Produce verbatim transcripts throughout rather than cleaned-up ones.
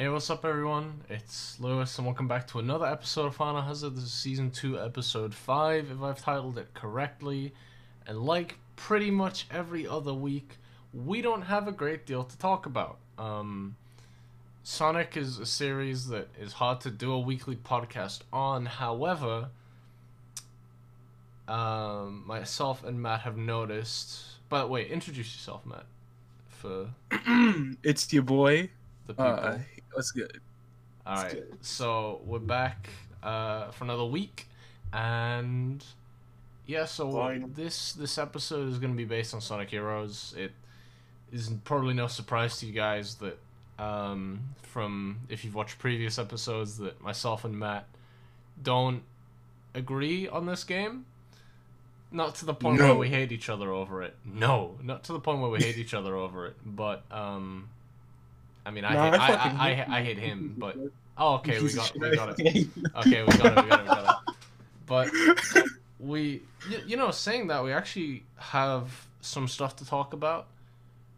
Hey, what's up everyone, it's Lewis and welcome back to another episode of Final Hazard. This is Season two Episode five, if I've titled it correctly, and like pretty much every other week, we don't have a great deal to talk about. Um, Sonic is a series that is hard to do a weekly podcast on, however, um, myself and Matt have noticed, by the way, introduce yourself, Matt, for... It's your boy. The people. Uh, that's good. All that's right, good. So we're back uh, for another week, and yeah, so Fine. this this episode is going to be based on Sonic Heroes. It is probably no surprise to you guys that um, from if you've watched previous episodes that myself and Matt don't agree on this game. Not to the point no. where we hate each other over it. No, not to the point where we hate each other over it, but. Um, I mean, I, no, hate, I, I, hate I, I hate him, but... Oh, okay, we got, we got it. Okay, we got it, we got it, we got it. But we... You know, saying that, we actually have some stuff to talk about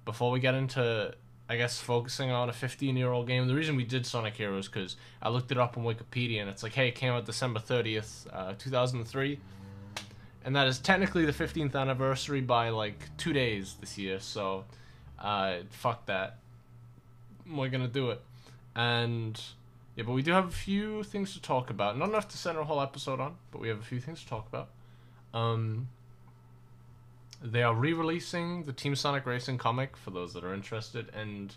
before we get into, I guess, focusing on a fifteen-year-old game. The reason we did Sonic Heroes because I looked it up on Wikipedia, and it's like, hey, it came out December thirtieth, uh, two thousand three. And that is technically the fifteenth anniversary by, like, two days this year, so... Uh, fuck that. We're gonna do it, and yeah, but we do have a few things to talk about. Not enough to send a whole episode on, but we have a few things to talk about. Um, they are re-releasing the Team Sonic Racing comic for those that are interested, and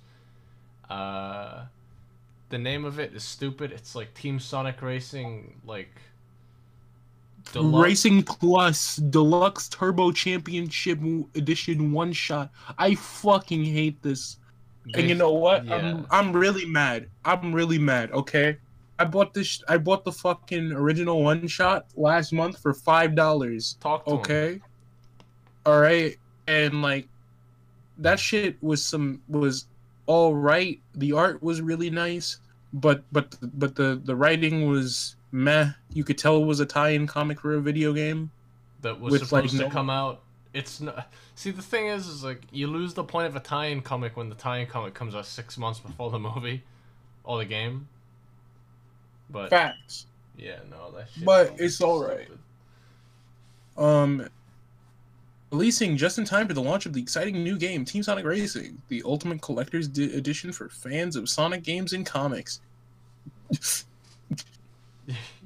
uh, the name of it is stupid. It's like Team Sonic Racing, like Deluxe. Racing Plus Deluxe Turbo Championship Edition One Shot. I fucking hate this. Based, and you know what? Yeah. I'm I'm really mad. I'm really mad. Okay, I bought this. I bought the fucking original one shot last month for five dollars. Talk to okay, him. All right, and like that shit was some was all right. The art was really nice, but but but the the writing was meh. You could tell it was a tie-in comic for a video game that was supposed like, to no, come out. It's not. See, the thing is, is like you lose the point of a tie-in comic when the tie-in comic comes out six months before the movie or the game. But facts. Yeah, no, that shit. But it's all right. Um, releasing just in time for the launch of the exciting new game, Team Sonic Racing, the ultimate collector's edition for fans of Sonic games and comics.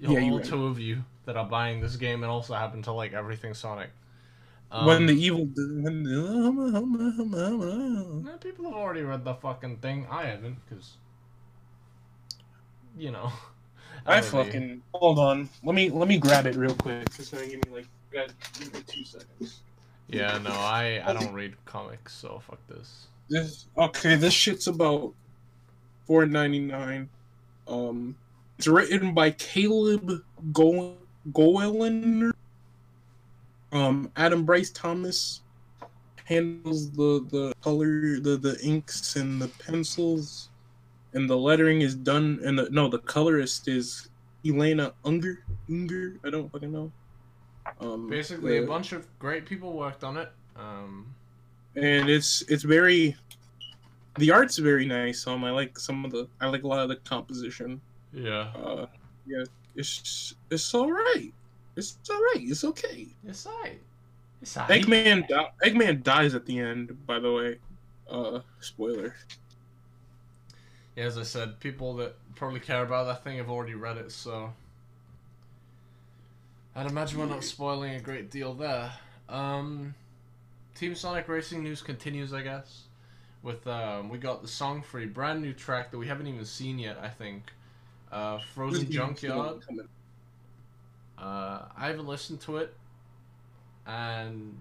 Yeah, all two of you that are buying this game and also happen to like everything Sonic. Um, when the evil... When the... People have already read the fucking thing. I haven't, because... You know. I, I fucking... Be. Hold on. Let me let me grab it real quick. Just give me, like... Give me two seconds. Yeah, no, I, I don't read comics, so fuck this. This... Okay, this shit's about... four ninety-nine. Um, it's written by Caleb Goellner. Um, Adam Bryce Thomas handles the, the color, the, the inks and the pencils, and the lettering is done, and the, no, the colorist is Elena Unger, Unger, I don't fucking know. Um, Basically, the, a bunch of great people worked on it. Um, and it's, it's very, the art's very nice, um, I like some of the, I like a lot of the composition. Yeah. Uh, yeah, it's, it's alright. It's alright. It's okay. It's alright. It's alright. Eggman, di Eggman dies at the end, by the way. Uh, spoiler. Yeah, as I said, people that probably care about that thing have already read it, so... I'd imagine we're not spoiling a great deal there. Um, Team Sonic Racing news continues, I guess. With, um, we got the Song Free, brand new track that we haven't even seen yet, I think. Uh, Frozen Junkyard. Uh, I haven't listened to it, and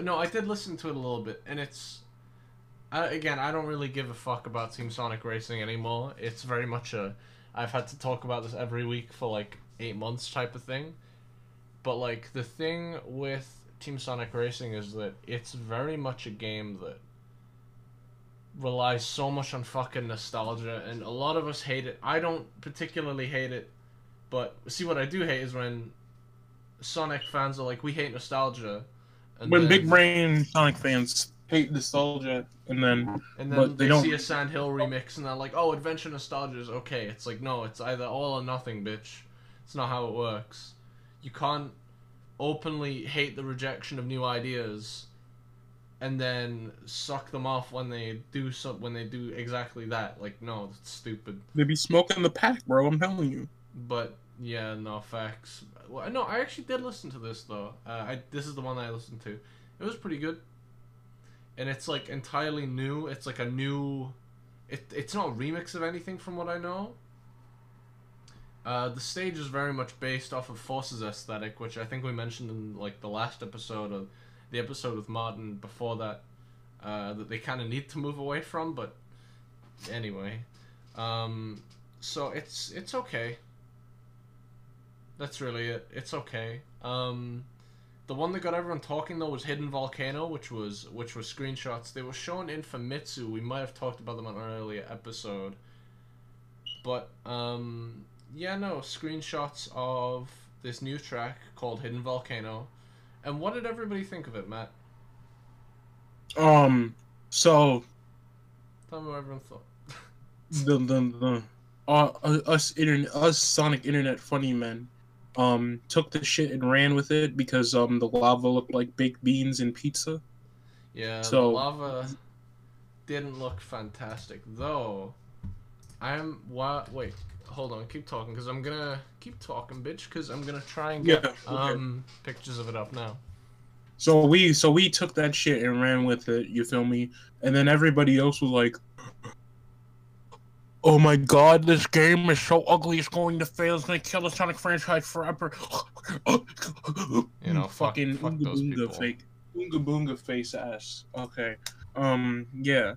no, I did listen to it a little bit, and it's I, again, I don't really give a fuck about Team Sonic Racing anymore. It's very much a I've had to talk about this every week for like eight months type of thing. But like the thing with Team Sonic Racing is that it's very much a game that relies so much on fucking nostalgia, and a lot of us hate it. I don't particularly hate it. But, see, what I do hate is when Sonic fans are like, we hate nostalgia. And when then... big brain Sonic fans hate nostalgia, and then and then but they, they don't... see a Sand Hill remix, and they're like, "Oh, adventure nostalgia is okay." It's like, no, it's either all or nothing, bitch. It's not how it works. You can't openly hate the rejection of new ideas, and then suck them off when they do so, when they do exactly that. Like, no, that's stupid. They be smoking the pack, bro. I'm telling you. But yeah, no facts. Well, no, I actually did listen to this though. Uh, I this is the one I listened to. It was pretty good. And it's like entirely new. It's like a new. It it's not a remix of anything from what I know. Uh, the stage is very much based off of Force's aesthetic, which I think we mentioned in like the last episode of the episode with Martin before that, uh, that they kind of need to move away from. But anyway, um, so it's it's okay. That's really it. It's okay. Um, the one that got everyone talking though was Hidden Volcano, which was which was screenshots. They were shown in Famitsu. We might have talked about them on an earlier episode. But um, yeah, no screenshots of this new track called Hidden Volcano. And what did everybody think of it, Matt? Um. So. Tell me what everyone thought. the the the uh, us internet us Sonic internet funny men. Um, took the shit and ran with it because um the lava looked like baked beans and pizza. Yeah, so, the lava didn't look fantastic though. I'm why wait hold on keep talking because I'm gonna keep talking bitch because I'm gonna try and get yeah, okay. um pictures of it up now. So we so we took that shit and ran with it. You feel me? And then everybody else was like, "Oh my god, this game is so ugly, it's going to fail, it's going to kill the Sonic franchise forever." You know, fucking fuck, fuck those people. Fake, Oonga Boonga face ass. Okay. Um, yeah.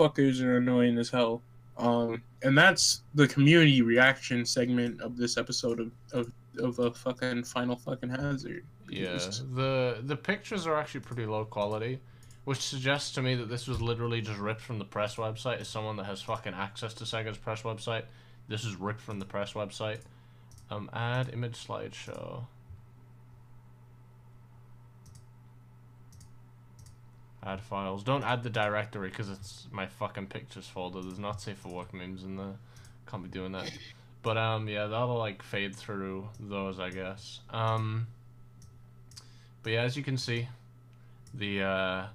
Fuckers are annoying as hell. Um, and that's the community reaction segment of this episode of, of, of a fucking Final fucking Hazard. Yeah, the, the pictures are actually pretty low quality. Which suggests to me that this was literally just ripped from the press website. As someone that has fucking access to Sega's press website, this is ripped from the press website. Um, add image slideshow. Add files. Don't add the directory because it's my fucking pictures folder. There's not safe for work memes in there. Can't be doing that. But um, yeah, that'll like fade through those, I guess. Um, but yeah, as you can see, the uh.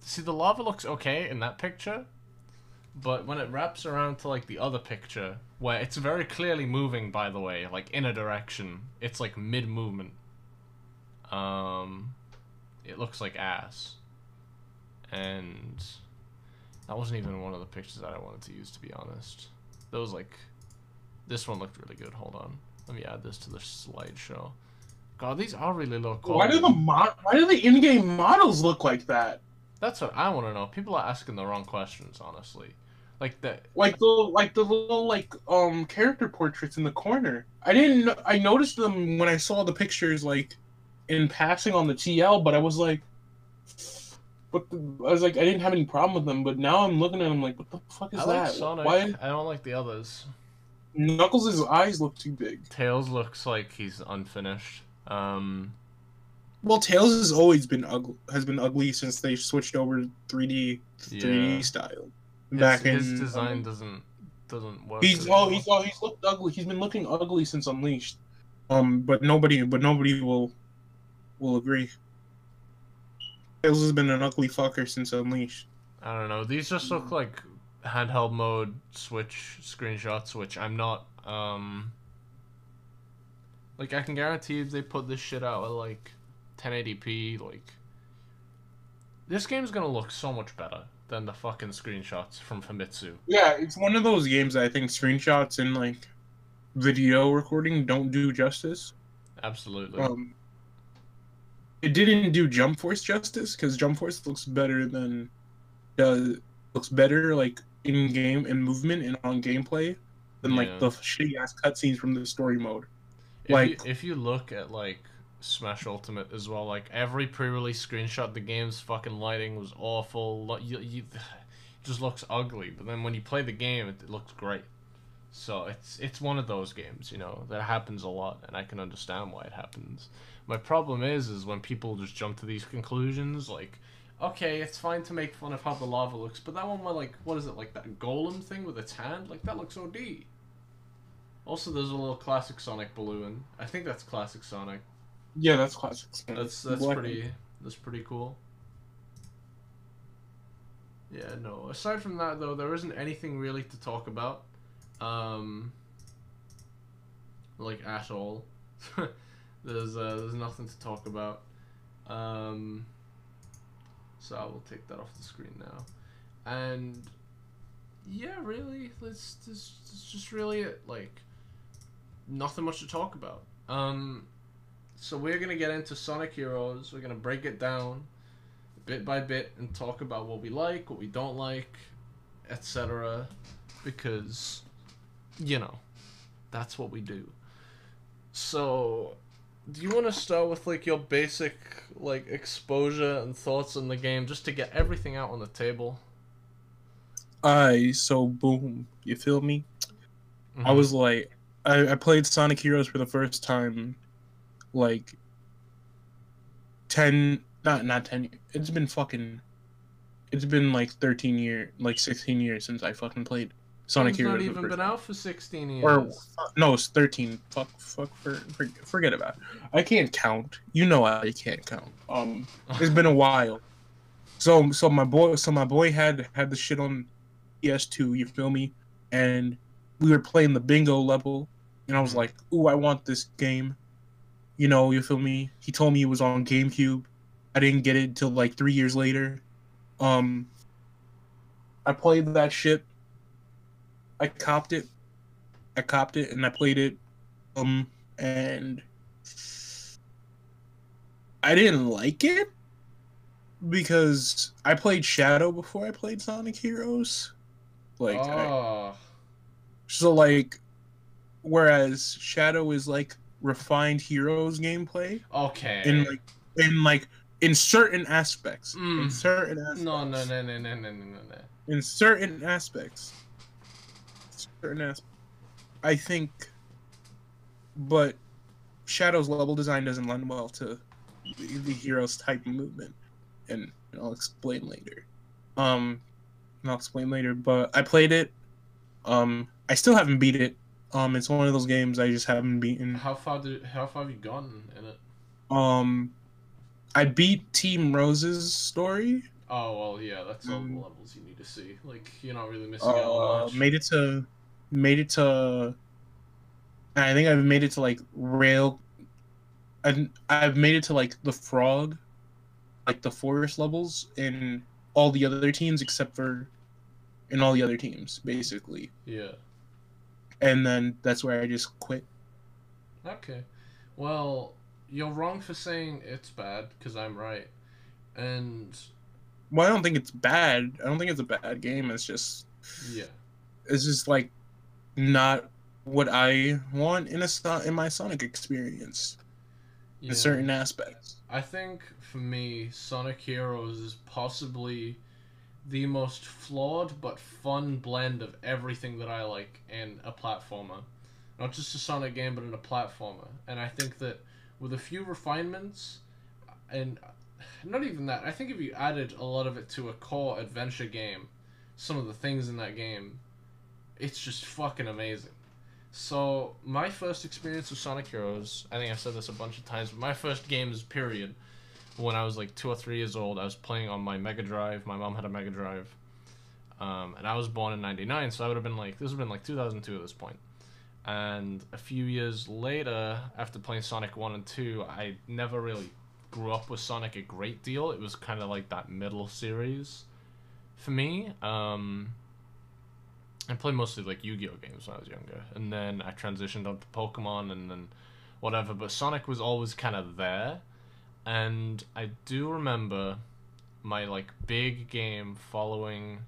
See, the lava looks okay in that picture, but when it wraps around to, like, the other picture, where it's very clearly moving, by the way, like, in a direction, it's, like, mid-movement. Um, it looks like ass. And that wasn't even one of the pictures that I wanted to use, to be honest. That was, like, this one looked really good. Hold on. Let me add this to the slideshow. God, these are really low quality. Why do the, mo why do the in-game models look like that? That's what I want to know. People are asking the wrong questions, honestly. Like the like the like the little like um character portraits in the corner. I didn't. I noticed them when I saw the pictures like in passing on the T L, but I was like, but the, I was like, I didn't have any problem with them. But now I'm looking at them like, what the fuck is I like that? Sonic. Why? I don't like the others. Knuckles' eyes look too big. Tails looks like he's unfinished. Um. Well, Tails has always been ugly. Has been ugly since they switched over to three D, three D yeah. style. Back his, in his design um, doesn't doesn't work. He's oh he's oh he's looked ugly. He's been looking ugly since Unleashed. Um, but nobody but nobody will will agree. Tails has been an ugly fucker since Unleashed. I don't know. These just look like handheld mode Switch screenshots, which I'm not. Um, like I can guarantee if they put this shit out at like ten eighty p, like, this game's gonna look so much better than the fucking screenshots from Famitsu. Yeah, it's one of those games that I think screenshots and, like, video recording don't do justice. Absolutely. Um, it didn't do Jump Force justice, because Jump Force looks better than, does, looks better, like, in-game and movement and on gameplay than, yeah. like, the shitty-ass cutscenes from the story mode. If like, you, if you look at, like, Smash Ultimate as well, like every pre-release screenshot, the game's fucking lighting was awful. You, you it just looks ugly, but then when you play the game, it, it looks great. So it's it's one of those games, you know, that happens a lot, and I can understand why it happens. My problem is, is when people just jump to these conclusions, like, okay, it's fine to make fun of how the lava looks, but that one where, like, what is it, like that golem thing with its hand? Like, that looks O D. Also, there's a little classic Sonic balloon. I think that's classic Sonic. Yeah, that's classic Sonic. That's, that's pretty, that's pretty cool. Yeah, no. Aside from that, though, there isn't anything really to talk about. Um, like, at all. There's, uh, there's nothing to talk about. Um... So I will take that off the screen now. And yeah, really, that's just really it. Like, nothing much to talk about. Um, so we're going to get into Sonic Heroes. We're going to break it down bit by bit and talk about what we like, what we don't like, et cetera. Because, you know, that's what we do. So... do you want to start with, like, your basic, like, exposure and thoughts on the game, just to get everything out on the table? Aye, so boom. You feel me? Mm-hmm. I was, like, I, I played Sonic Heroes for the first time, like, ten, not, not ten, it's been fucking, it's been, like, thirteen years, like, sixteen years since I fucking played Sonic Heroes. It's not even been out for sixteen years. Or, no, it's thirteen. Fuck, fuck, for, for, forget about it. I can't count. You know I can't count. Um, it's been a while. So, so my boy, so my boy had had the shit on P S two. You feel me? And we were playing the bingo level, and I was like, "Ooh, I want this game." You know, you feel me? He told me it was on GameCube. I didn't get it until like three years later. Um, I played that shit. I copped it, I copped it, and I played it, um, and I didn't like it, because I played Shadow before I played Sonic Heroes, like, oh. I, so, like, whereas Shadow is, like, refined Heroes gameplay, okay, in, like, in, like, in certain aspects, mm. in certain aspects, no, no, no, no, no, no, no, no, in certain aspects, certain aspect, I think, but Shadow's level design doesn't lend well to the hero's type of movement, and I'll explain later. Um, and I'll explain later. But I played it. Um, I still haven't beat it. Um, it's one of those games I just haven't beaten. How far did? How far have you gone in it? Um, I beat Team Rose's story. Oh, well, yeah, that's all the levels you need to see. Like, you're not really missing uh, out much. Made it to... Made it to... I think I've made it to, like, rail... I've, I've made it to, like, the frog, like, the forest levels, and all the other teams except for... in all the other teams, basically. Yeah. And then that's where I just quit. Okay. Well, you're wrong for saying it's bad, because I'm right. And... well, I don't think it's bad. I don't think it's a bad game. It's just, yeah, it's just like not what I want in a in my Sonic experience. Yeah. In certain aspects, I think for me, Sonic Heroes is possibly the most flawed but fun blend of everything that I like in a platformer, not just a Sonic game, but in a platformer. And I think that with a few refinements and. Not even that. I think if you added a lot of it to a core adventure game, some of the things in that game, it's just fucking amazing. So, my first experience with Sonic Heroes, I think I've said this a bunch of times, but my first games, period, when I was like two or three years old, I was playing on my Mega Drive. My mom had a Mega Drive. Um, and I was born in ninety-nine, so I would have been like, this would have been like two thousand two at this point. And a few years later, after playing Sonic one and two, I never really... grew up with Sonic a great deal. It was kind of like that middle series for me. Um, I played mostly like Yu-Gi-Oh games when I was younger, and then I transitioned up to Pokemon and then whatever, but Sonic was always kind of there. And I do remember my like big game following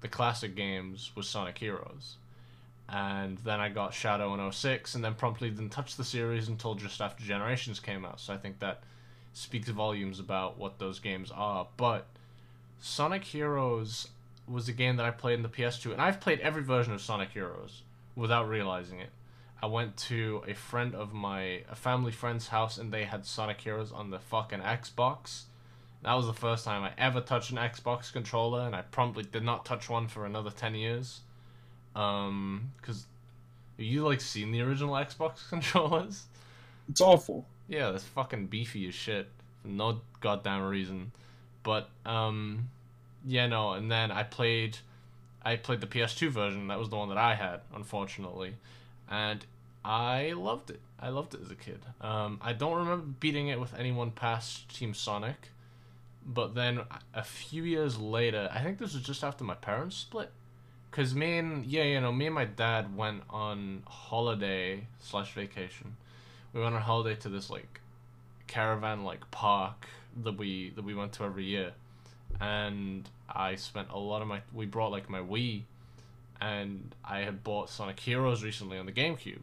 the classic games was Sonic Heroes, and then I got Shadow in oh six, and then promptly didn't touch the series until just after Generations came out. So I think that speaks volumes about what those games are. But Sonic Heroes was a game that I played in the P S two, and I've played every version of Sonic Heroes without realizing it. I went to a friend of my, a family friend's house, and they had Sonic Heroes on the fucking Xbox, That was the first time I ever touched an Xbox controller, and I promptly did not touch one for another ten years. Um, because have you, like, seen the original Xbox controllers? It's awful. Yeah, that's fucking beefy as shit. For no goddamn reason. But, um, yeah, no, and then I played, I played the P S two version. That was the one that I had, unfortunately. And I loved it. I loved it as a kid. Um, I don't remember beating it with anyone past Team Sonic. But then a few years later, I think this was just after my parents split, because me and, yeah, you know, me and my dad went on holiday slash vacation. We went on holiday to this, like, caravan, like, park that we, that we went to every year. And I spent a lot of my, we brought, like, my Wii, and I had bought Sonic Heroes recently on the GameCube,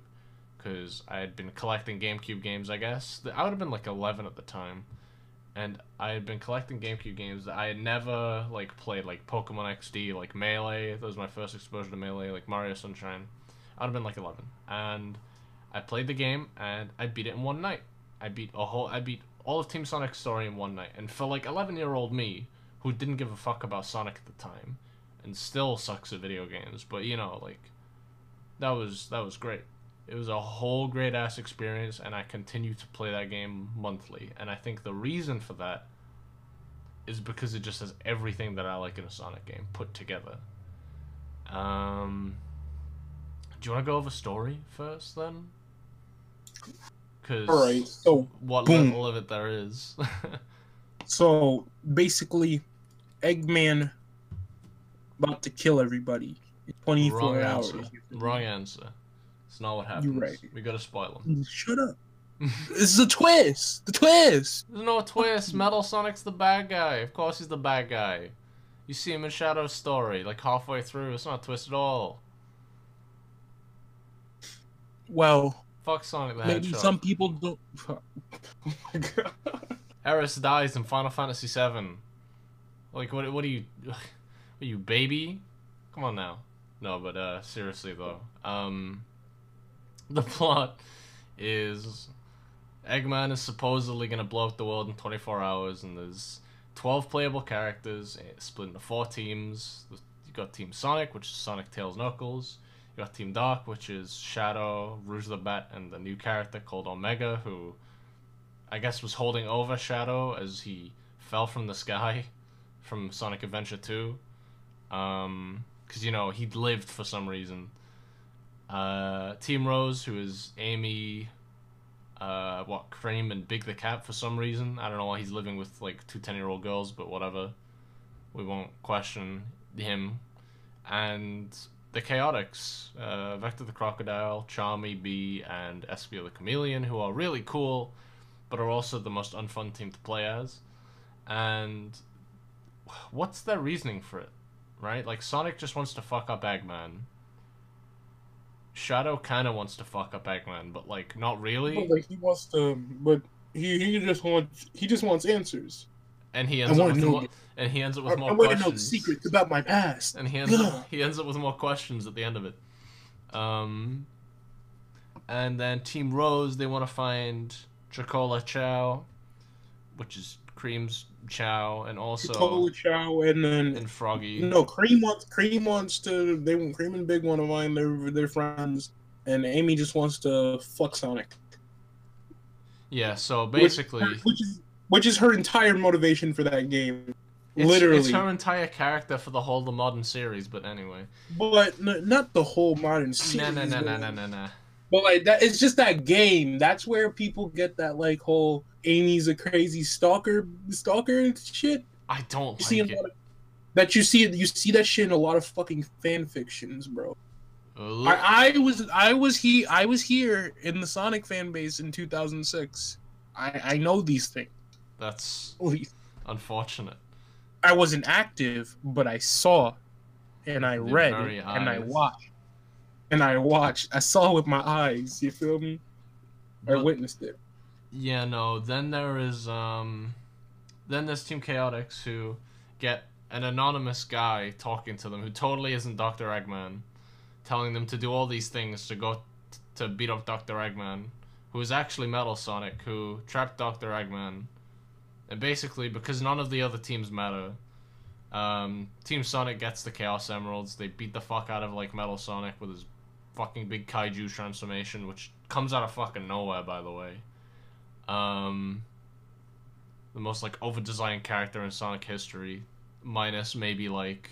because I had been collecting GameCube games, I guess. I would have been, like, eleven at the time. And I had been collecting GameCube games that I had never, like, played, like Pokemon X D, like Melee. That was my first exposure to Melee, like Mario Sunshine. I'd have been like eleven, and I played the game and I beat it in one night. I beat a whole, I beat all of Team Sonic's story in one night. And for like eleven-year-old me, who didn't give a fuck about Sonic at the time, and still sucks at video games, but you know, like, that was that was great. It was a whole great-ass experience, and I continue to play that game monthly. And I think the reason for that is because it just has everything that I like in a Sonic game put together. Um, do you want to go over story first, then? Because right, so, what boom. level of it there is. So, basically, Eggman about to kill everybody in twenty-four Wrong hours. Answer. Wrong answer. It's not what happens. You're right. We gotta spoil them. Shut up. This is a twist. The twist. There's no twist. Metal Sonic's the bad guy. Of course he's the bad guy. You see him in Shadow's story, like halfway through. It's not a twist at all. Well. Fuck Sonic the Hedgehog. Maybe some people don't. Oh my god. Eris dies in Final Fantasy seven. Like, what? What are you? What are you, baby? Come on now. No, but uh, seriously though. Um. The plot is Eggman is supposedly going to blow up the world in twenty-four hours, and there's twelve playable characters split into four teams. You got Team Sonic, which is Sonic, Tails, Knuckles. You got Team Dark, which is Shadow, Rouge the Bat, and the new character called Omega, who I guess was holding over Shadow as he fell from the sky from Sonic Adventure two. Um, because, you know, he'd lived for some reason. Uh, Team Rose, who is Amy, uh, what, Cream and Big the Cat for some reason. I don't know why he's living with, like, two ten-year-old girls, but whatever. We won't question him. And the Chaotix, uh, Vector the Crocodile, Charmy, Bee, and Espio the Chameleon, who are really cool, but are also the most unfun team to play as. And what's their reasoning for it, right? Like, Sonic just wants to fuck up Eggman. Shadow kind of wants to fuck up Eggman, but like not really. But, like, he wants to, but he he just wants he just wants answers. And he ends I up with know, more, and he ends up with I, more I questions. I want to know secrets about my past. And he ends up, he ends up with more questions at the end of it. Um, and then Team Rose, they want to find Chocola Chow, which is Cream's Chow, and also Chocola Chow, and then and Froggy. No, Cream wants Cream wants to. They want Cream and Big want to find their their friends, and Amy just wants to fuck Sonic. Yeah. So basically, which, which is which is her entire motivation for that game. It's, literally, it's her entire character for the whole of the modern series. But anyway, but n not the whole modern series. No, no, no, no, no, no. But like that, it's just that game. That's where people get that like whole Amy's a crazy stalker, stalker shit. I don't like it. That you see, you see that shit in a lot of fucking fan fictions, bro. I, I was, I was he, I was here in the Sonic fan base in two thousand six. I, I know these things. That's unfortunate. I wasn't active, but I saw, and I read, and I watched, and I watched. I saw with my eyes. You feel me? I witnessed it. Yeah, no, then there is, um, then there's Team Chaotix, who get an anonymous guy talking to them, who totally isn't Doctor Eggman, telling them to do all these things to go t to beat up Doctor Eggman, who is actually Metal Sonic, who trapped Doctor Eggman, And basically, because none of the other teams matter, um, Team Sonic gets the Chaos Emeralds. They beat the fuck out of, like, Metal Sonic with his fucking big kaiju transformation, which comes out of fucking nowhere, by the way. Um, the most, like, over-designed character in Sonic history, minus maybe, like,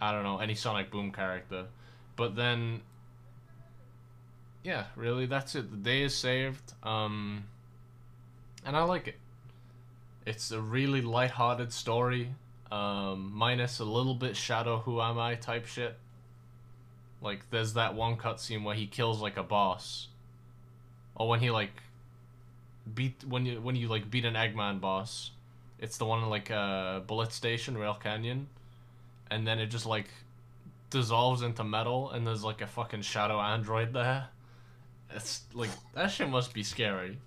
I don't know, any Sonic Boom character. But then, yeah, really, that's it. The day is saved, um, and I like it. It's a really lighthearted story, um, minus a little bit Shadow Who Am I type shit. Like, there's that one cutscene where he kills, like, a boss. Or when he, like, beat, when you, when you, like, beat an Eggman boss. It's the one in, like, uh, Bullet Station, Rail Canyon. And then it just, like, dissolves into metal, and there's, like, a fucking shadow android there. It's, like, that shit must be scary.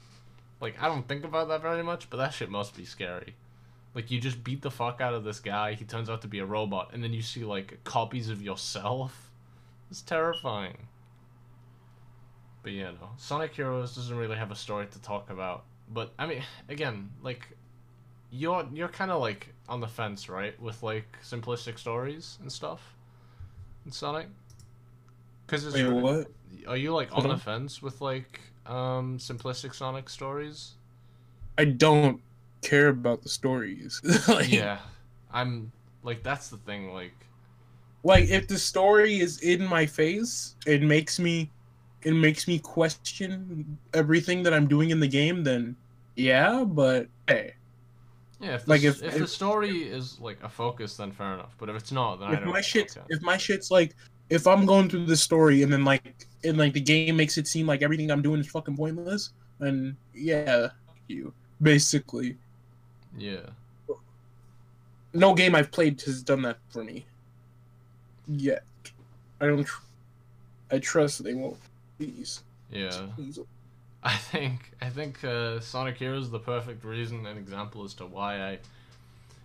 Like, I don't think about that very much, but that shit must be scary. Like, you just beat the fuck out of this guy, he turns out to be a robot, and then you see, like, copies of yourself. It's terrifying. But, yeah, no. Sonic Heroes doesn't really have a story to talk about. But, I mean, again, like, you're, you're kind of, like, on the fence, right? With, like, simplistic stories and stuff in Sonic. Cause it's Wait, really, what? Are you, like, Hold on, on the fence with, like, um simplistic Sonic stories? I don't care about the stories. Like, yeah, I'm like, that's the thing. Like, like if the story is in my face, it makes me, it makes me question everything that I'm doing in the game. Then, yeah, but hey, yeah. If the, like if, if, if the story if, is like a focus, then fair enough. But if it's not, then if I don't. My shit, if my shit's like, if I'm going through the story and then like. And, like, the game makes it seem like everything I'm doing is fucking pointless. And, yeah, fuck you. Basically. Yeah. No game I've played has done that for me. Yet. I don't... Tr I trust they won't. Please. Yeah. Please. I think... I think, uh, Sonic Heroes is the perfect reason and example as to why I...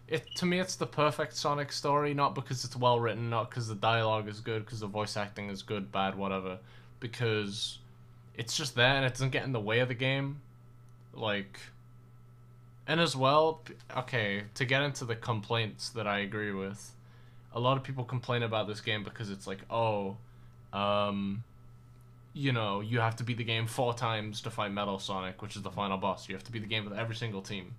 It, to me, it's the perfect Sonic story, not because it's well-written, not because the dialogue is good, because the voice acting is good, bad, whatever. Because it's just there and it doesn't get in the way of the game. Like, and as well, okay, to get into the complaints that I agree with, a lot of people complain about this game because it's like, oh, um, you know, you have to beat the game four times to fight Metal Sonic, which is the final boss. You have to beat the game with every single team.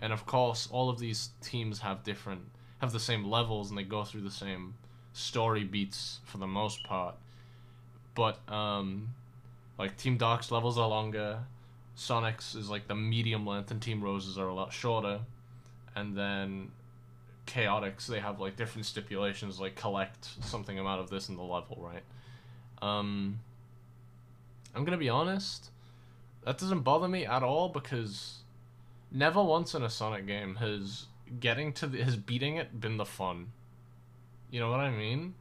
And of course, all of these teams have different, have the same levels, and they go through the same story beats for the most part. But, um, like, Team Dark's levels are longer, Sonic's is, like, the medium length, and Team Rose's are a lot shorter. And then Chaotix, they have, like, different stipulations, like, collect something amount of this in the level, right? Um, I'm gonna be honest, that doesn't bother me at all, because... Never once in a Sonic game has getting to the, has beating it been the fun. You know what I mean?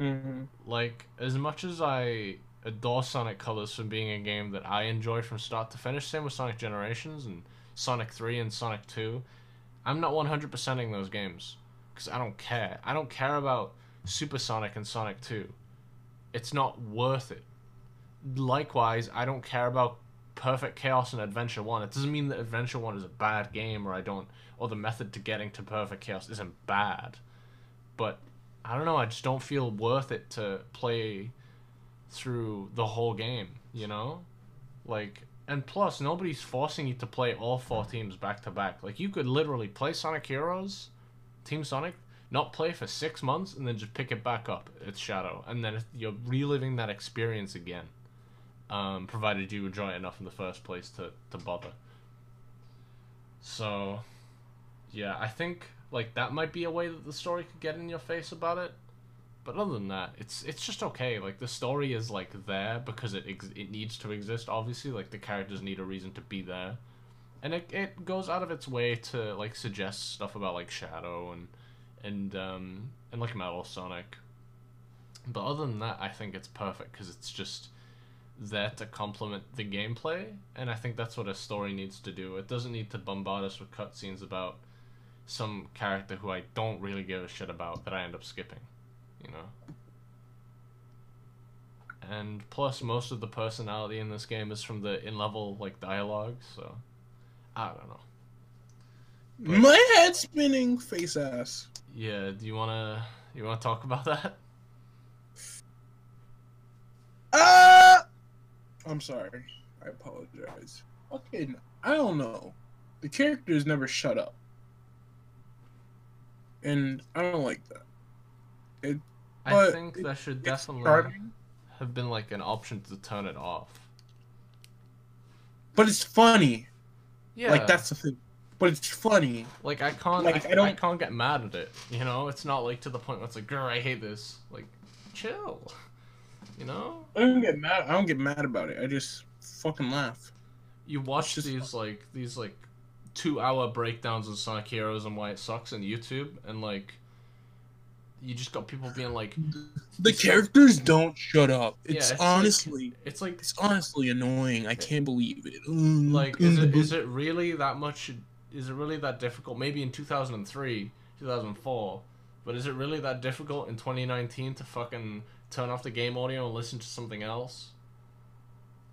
Mm-hmm. Like, as much as I adore Sonic Colors for being a game that I enjoy from start to finish, same with Sonic Generations and Sonic three and Sonic two, I'm not one hundred percenting those games, because I don't care. I don't care about Super Sonic and Sonic two. It's not worth it. Likewise, I don't care about Perfect Chaos and Adventure one. It doesn't mean that Adventure one is a bad game, or I don't, or the method to getting to Perfect Chaos isn't bad, but I don't know, I just don't feel worth it to play through the whole game, you know? Like, and plus, nobody's forcing you to play all four teams back to back. Like, you could literally play Sonic Heroes, Team Sonic, not play for six months, and then just pick it back up, it's Shadow, and then you're reliving that experience again. Um, provided you enjoy it enough in the first place to, to bother. So, yeah, I think, like, that might be a way that the story could get in your face about it. But other than that, it's it's just okay. Like, the story is, like, there because it ex it needs to exist, obviously. Like, the characters need a reason to be there. And it, it goes out of its way to, like, suggest stuff about, like, Shadow and, and, um, and like, Metal Sonic. But other than that, I think it's perfect because it's just... there to complement the gameplay, and I think that's what a story needs to do. It doesn't need to bombard us with cutscenes about some character who I don't really give a shit about that I end up skipping, you know? And plus, most of the personality in this game is from the in-level, like, dialogue, so... I don't know. But, my head spinning, face ass. Yeah, do you wanna you wanna talk about that? Uh I'm sorry. I apologize. Fucking I don't know. The characters never shut up. And I don't like that. It, I think it, that should definitely charming. have been like an option to turn it off. But it's funny. Yeah. Like that's the thing. But it's funny. Like I can't like, I, I, don't... I can't get mad at it. You know, it's not like to the point where it's like, girl, I hate this. Like, chill. You know? I don't get mad I don't get mad about it. I just fucking laugh. You watch just these fun. like these like two hour breakdowns of Sonic Heroes and why it sucks on YouTube, and like you just got people being like, the characters don't shut up. It's, yeah, it's honestly like, it's like it's honestly annoying. I can't believe it. Like is it is it really that much is it really that difficult? Maybe in two thousand three, two thousand four, but is it really that difficult in twenty nineteen to fucking turn off the game audio and listen to something else?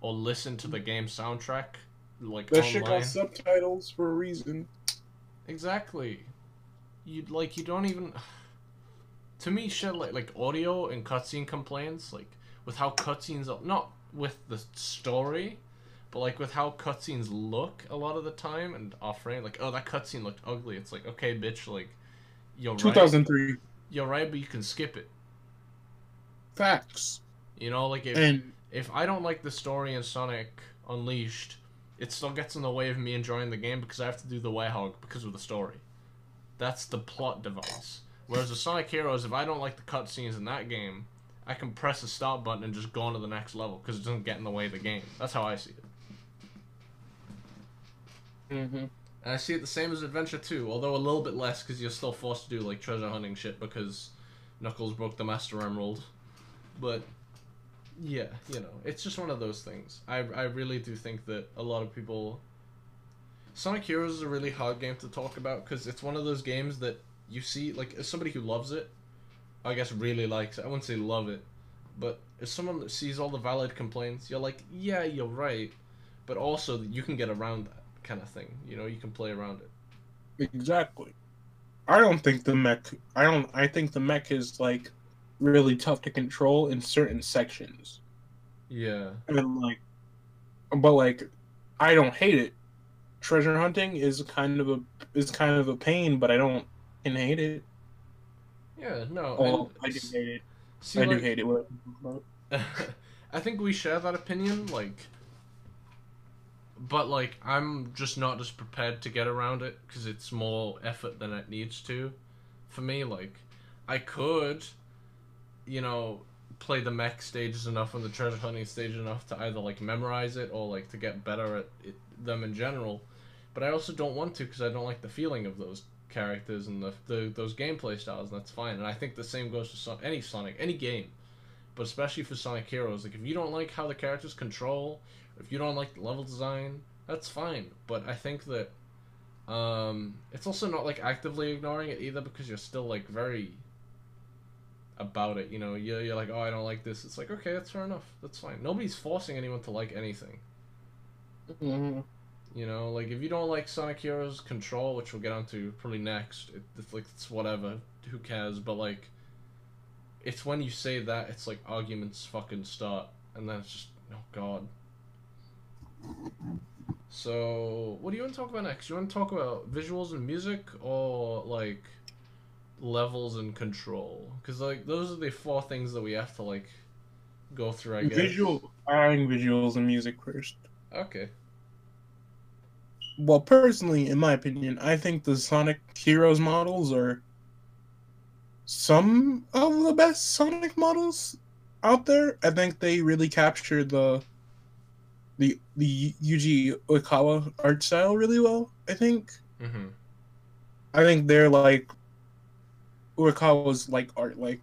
Or listen to the game soundtrack? Like that online. Shit got subtitles for a reason. Exactly. You like you don't even. To me, shit like like audio and cutscene complaints, like with how cutscenes are, not with the story, but like with how cutscenes look a lot of the time and off-frame. Like, oh, that cutscene looked ugly. It's like, okay, bitch, like you're two thousand three. Right, you're right, but you can skip it. Facts. You know, like if and... if I don't like the story in Sonic Unleashed, it still gets in the way of me enjoying the game because I have to do the Wehog because of the story. That's the plot device. Whereas the Sonic Heroes, if I don't like the cutscenes in that game, I can press the start button and just go on to the next level because it doesn't get in the way of the game. That's how I see it. Mm-hmm. And I see it the same as Adventure two, although a little bit less because you're still forced to do like treasure hunting shit because Knuckles broke the Master Emerald. But... yeah, you know, it's just one of those things. I I really do think that a lot of people... Sonic Heroes is a really hard game to talk about because it's one of those games that you see, like, as somebody who loves it, I guess really likes it. I wouldn't say love it, but as someone that sees all the valid complaints, you're like, yeah, you're right, but also you can get around that kind of thing. You know, you can play around it. Exactly. I don't think the mech... I don't... I think the mech is, like... really tough to control in certain sections. Yeah. And like, but like, I don't hate it. Treasure hunting is kind of a is kind of a pain, but I don't and hate it. Yeah, no. Oh, I do hate it. See, I like, do hate it. I think we share that opinion, like. But like, I'm just not as prepared to get around it because it's more effort than it needs to. For me, like, I could. You know, play the mech stages enough and the treasure hunting stage enough to either like memorize it or like to get better at it, them in general, but I also don't want to because I don't like the feeling of those characters and the, the those gameplay styles, and that's fine. And I think the same goes for Son- any Sonic, any game, but especially for Sonic Heroes. Like, if you don't like how the characters control, if you don't like the level design, that's fine. But I think that um, it's also not like actively ignoring it either because you're still like very about it, you know, you're, you're like, oh, I don't like this. It's like, okay, that's fair enough. That's fine. Nobody's forcing anyone to like anything. Mm-hmm. You know, like, if you don't like Sonic Heroes Control, which we'll get onto probably next, it, it's like, it's whatever, who cares, but, like, it's when you say that, it's like, arguments fucking start, and then it's just, oh, God. So, what do you want to talk about next? You want to talk about visuals and music, or, like... levels and control, because like those are the four things that we have to like go through. I guess visual and visuals and music first. Okay. Well, personally, in my opinion, I think the Sonic Heroes models are some of the best Sonic models out there. I think they really capture the the the Yuji Oikawa art style really well. I think. Mm-hmm. I think they're like. Urakawa's like art like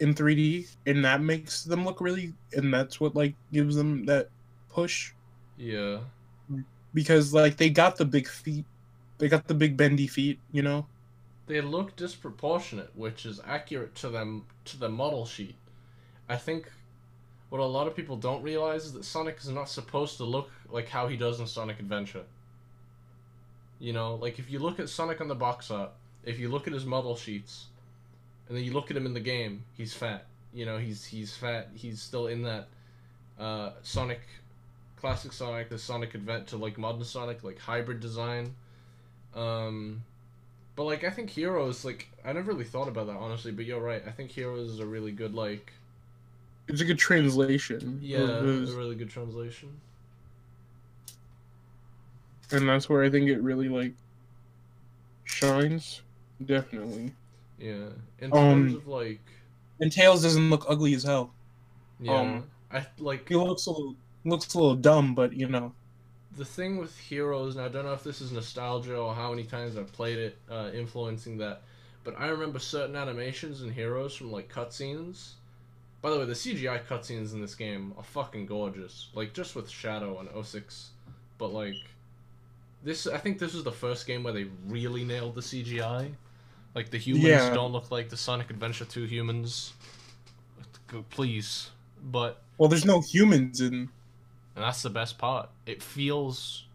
in three D, and that makes them look really, and that's what like gives them that push. Yeah, because like they got the big feet, they got the big bendy feet, you know, they look disproportionate, which is accurate to them, to the model sheet. I think what a lot of people don't realize is that Sonic is not supposed to look like how he does in Sonic Adventure. You know, like, if you look at Sonic on the box art, if you look at his model sheets, and then you look at him in the game, he's fat. You know, he's he's fat. He's still in that uh, Sonic, classic Sonic, the Sonic Advent to, like, modern Sonic, like, hybrid design. Um, but, like, I think Heroes, like, I never really thought about that, honestly, but you're right. I think Heroes is a really good, like... It's a good translation. Yeah, it was... a really good translation. And that's where I think it really, like, shines. Definitely. Yeah. In terms um, of, like... And Tails doesn't look ugly as hell. Yeah. Um, I, like... He looks a little, looks a little dumb, but, you know. The thing with Heroes, and I don't know if this is nostalgia or how many times I've played it uh, influencing that, but I remember certain animations in Heroes from, like, cutscenes. By the way, the C G I cutscenes in this game are fucking gorgeous. Like, just with Shadow and oh six. But, like... This, I think this was the first game where they really nailed the C G I. Like, the humans yeah. don't look like the Sonic Adventure two humans. Please. But... Well, there's no humans in... And that's the best part. It feels...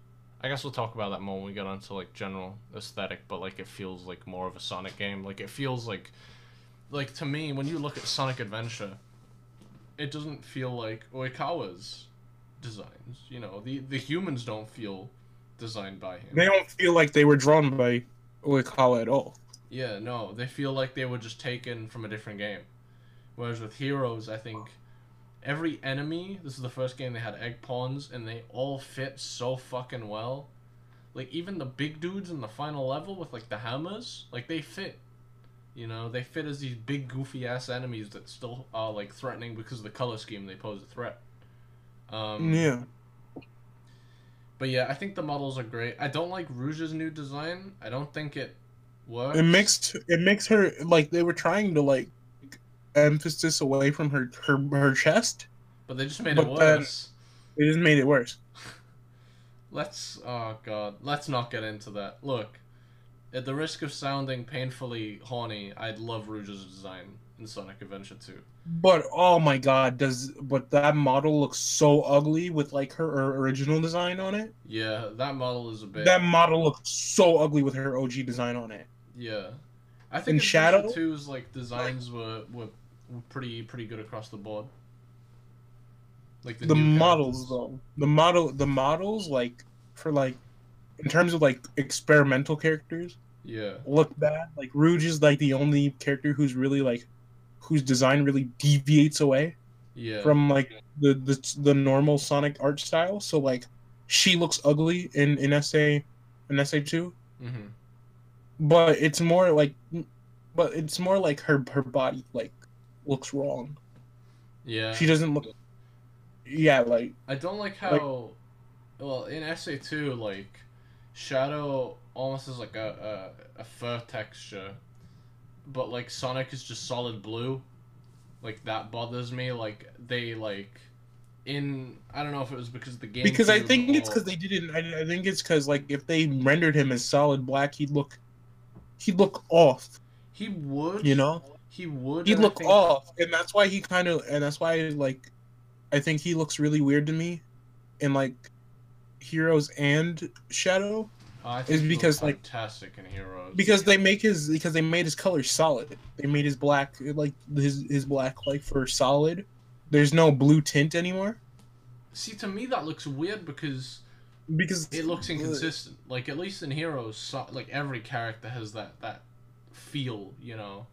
I guess we'll talk about that more when we get onto, like, general aesthetic, but, like, it feels like more of a Sonic game. Like, it feels like... Like, to me, when you look at Sonic Adventure, it doesn't feel like Oikawa's designs. You know, the, the humans don't feel... designed by him. They don't feel like they were drawn by Oikawa at all. Yeah, no, they feel like they were just taken from a different game. Whereas with Heroes, I think every enemy, this is the first game they had egg pawns, and they all fit so fucking well. Like, even the big dudes in the final level with, like, the hammers, like, they fit. You know, they fit as these big goofy-ass enemies that still are, like, threatening because of the color scheme they pose a threat. Um, yeah. But yeah, I think the models are great. I don't like Rouge's new design. I don't think it works. It mixed. It makes her like they were trying to like emphasis away from her her, her chest. But they just made but it worse. They just made it worse. Let's oh god. Let's not get into that. Look, at the risk of sounding painfully horny, I'd love Rouge's design in Sonic Adventure two. But oh my god, does but that model looks so ugly with like her, her original design on it? Yeah, that model is a bit. That model looks so ugly with her O G design on it. Yeah, I think in Shadow two's like designs were, were were pretty pretty good across the board. Like the, the models though, the model the models like for like in terms of like experimental characters. Yeah, look bad. Like Rouge is like the only character who's really like. Whose design really deviates away yeah. from like the, the the normal Sonic art style. So like, she looks ugly in in S A in S A two, mm-hmm. but it's more like, but it's more like her her body like looks wrong. Yeah, she doesn't look. Yeah, like I don't like how. Like, well, in S A two, like Shadow almost is like a a, a fur texture. But, like, Sonic is just solid blue. Like, that bothers me. Like, they, like, in... I don't know if it was because the game... Because I think or... it's because they didn't... I, I think it's because, like, if they rendered him as solid black, he'd look... He'd look off. He would. You know? He would. He'd look think... off. And that's why he kind of... And that's why, like... I think he looks really weird to me. In, like, Heroes and Shadow. Oh, I think is because like fantastic in Heroes because they make his because they made his colors solid. They made his black like his his black like for solid. There's no blue tint anymore. See, to me that looks weird because because it looks inconsistent. Good. Like at least in Heroes, so, like every character has that that feel, you know.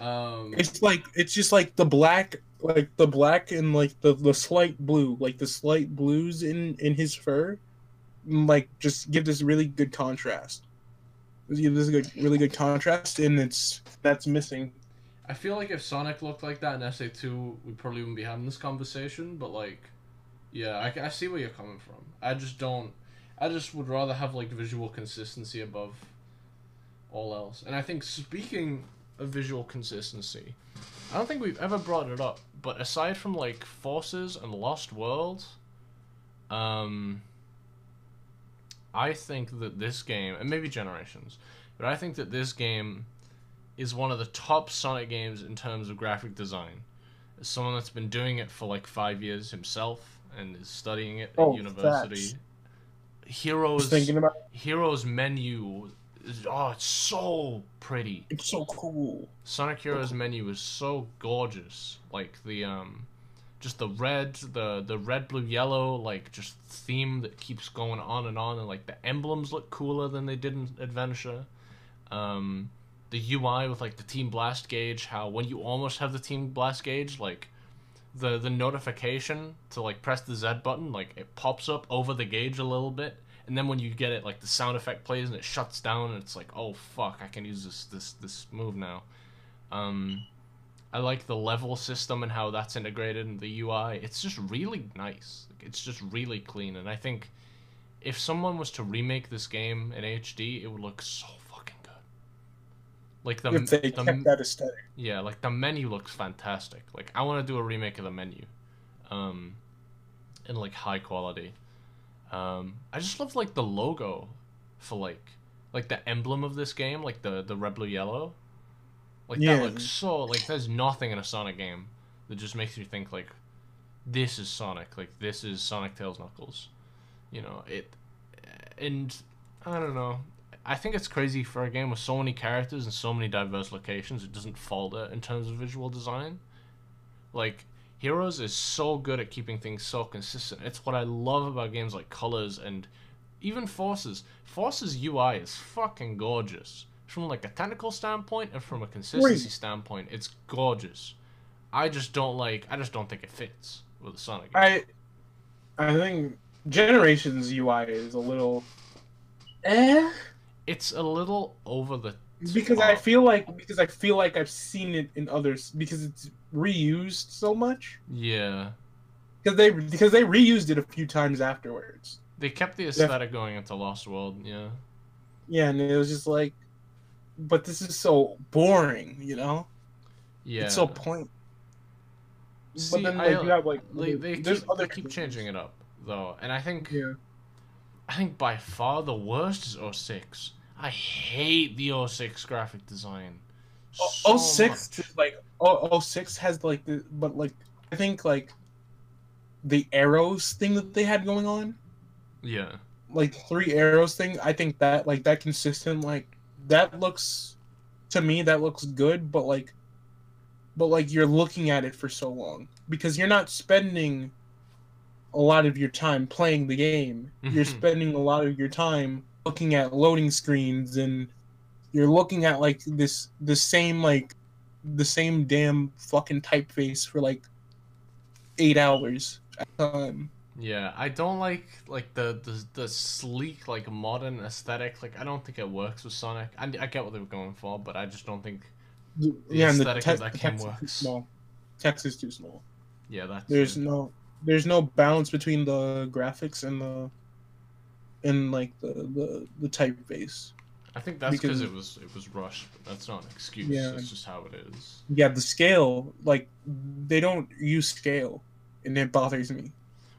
Um, it's like it's just like the black, like the black and like the the slight blue, like the slight blues in in his fur. Like just give this really good contrast. Give this a good, really good contrast, and it's that's missing. I feel like if Sonic looked like that in S A two, we probably wouldn't be having this conversation. But like, yeah, I, I see where you're coming from. I just don't. I just would rather have like visual consistency above all else. And I think speaking of visual consistency, I don't think we've ever brought it up. But aside from like Forces and Lost World, um. I think that this game, and maybe Generations, but I think that this game is one of the top Sonic games in terms of graphic design. As someone that's been doing it for like five years himself and is studying it at oh, university, Heroes thinking about Heroes menu. Oh, it's so pretty. It's so cool. Sonic Heroes menu is so gorgeous. Like the um, just the red, the the red, blue, yellow, like just theme that keeps going on and on. And like the emblems look cooler than they did in Adventure. Um, the U I with like the Team Blast gauge. How when you almost have the Team Blast gauge, like the the notification to like press the Z button, like it pops up over the gauge a little bit. And then when you get it, like, the sound effect plays and it shuts down and it's like, oh, fuck, I can use this this, this move now. Um, I like the level system and how that's integrated in the U I. It's just really nice. It's just really clean. And I think if someone was to remake this game in H D, it would look so fucking good. Like the, if they the, kept that aesthetic. Yeah, like, the menu looks fantastic. Like, I want to do a remake of the menu. Um, in, like, high quality. Um, I just love, like, the logo for, like, like the emblem of this game, like, the, the red, blue, yellow. Like, yeah. That looks so, like, there's nothing in a Sonic game that just makes you think, like, this is Sonic. Like, this is Sonic, Tails, Knuckles. You know, it, and, I don't know. I think it's crazy for a game with so many characters and so many diverse locations, it doesn't falter in terms of visual design. Like... Heroes is so good at keeping things so consistent. It's what I love about games like Colors and even Forces. Forces U I is fucking gorgeous. From like a technical standpoint and from a consistency standpoint, it's gorgeous. I just don't like, I just don't think it fits with the Sonic game. I, I think Generations U I is a little... Eh? It's a little over the Because I feel like because I feel like I've seen it in others because it's reused so much. Yeah. Because they because they reused it a few times afterwards. They kept the aesthetic yeah. going into Lost World, yeah. Yeah, and it was just like, but this is so boring, you know. Yeah. It's so point. See, but then I, like, you have like they, they there's keep, other they keep changing it up though, and I think yeah. I think by far the worst is oh six. I hate the oh six graphic design. So oh six much. Like oh six has like the but like I think like the arrows thing that they had going on. Yeah. Like three arrows thing, I think that like that consistent like that looks to me that looks good, but like but like you're looking at it for so long because you're not spending a lot of your time playing the game. You're spending a lot of your time looking at loading screens, and you're looking at like this the same like the same damn fucking typeface for like eight hours at a time. Yeah, I don't like like the, the the sleek like modern aesthetic. Like I don't think it works with Sonic. I I get what they were going for, but I just don't think the yeah, aesthetic and the te- of that the game works. Too small. Text is too small. Yeah, that's there's it. no there's no balance between the graphics and the. And like the, the, the typeface. I think that's because it was it was rushed. But that's not an excuse. Yeah. That's just how it is. Yeah, the scale, like they don't use scale, and it bothers me.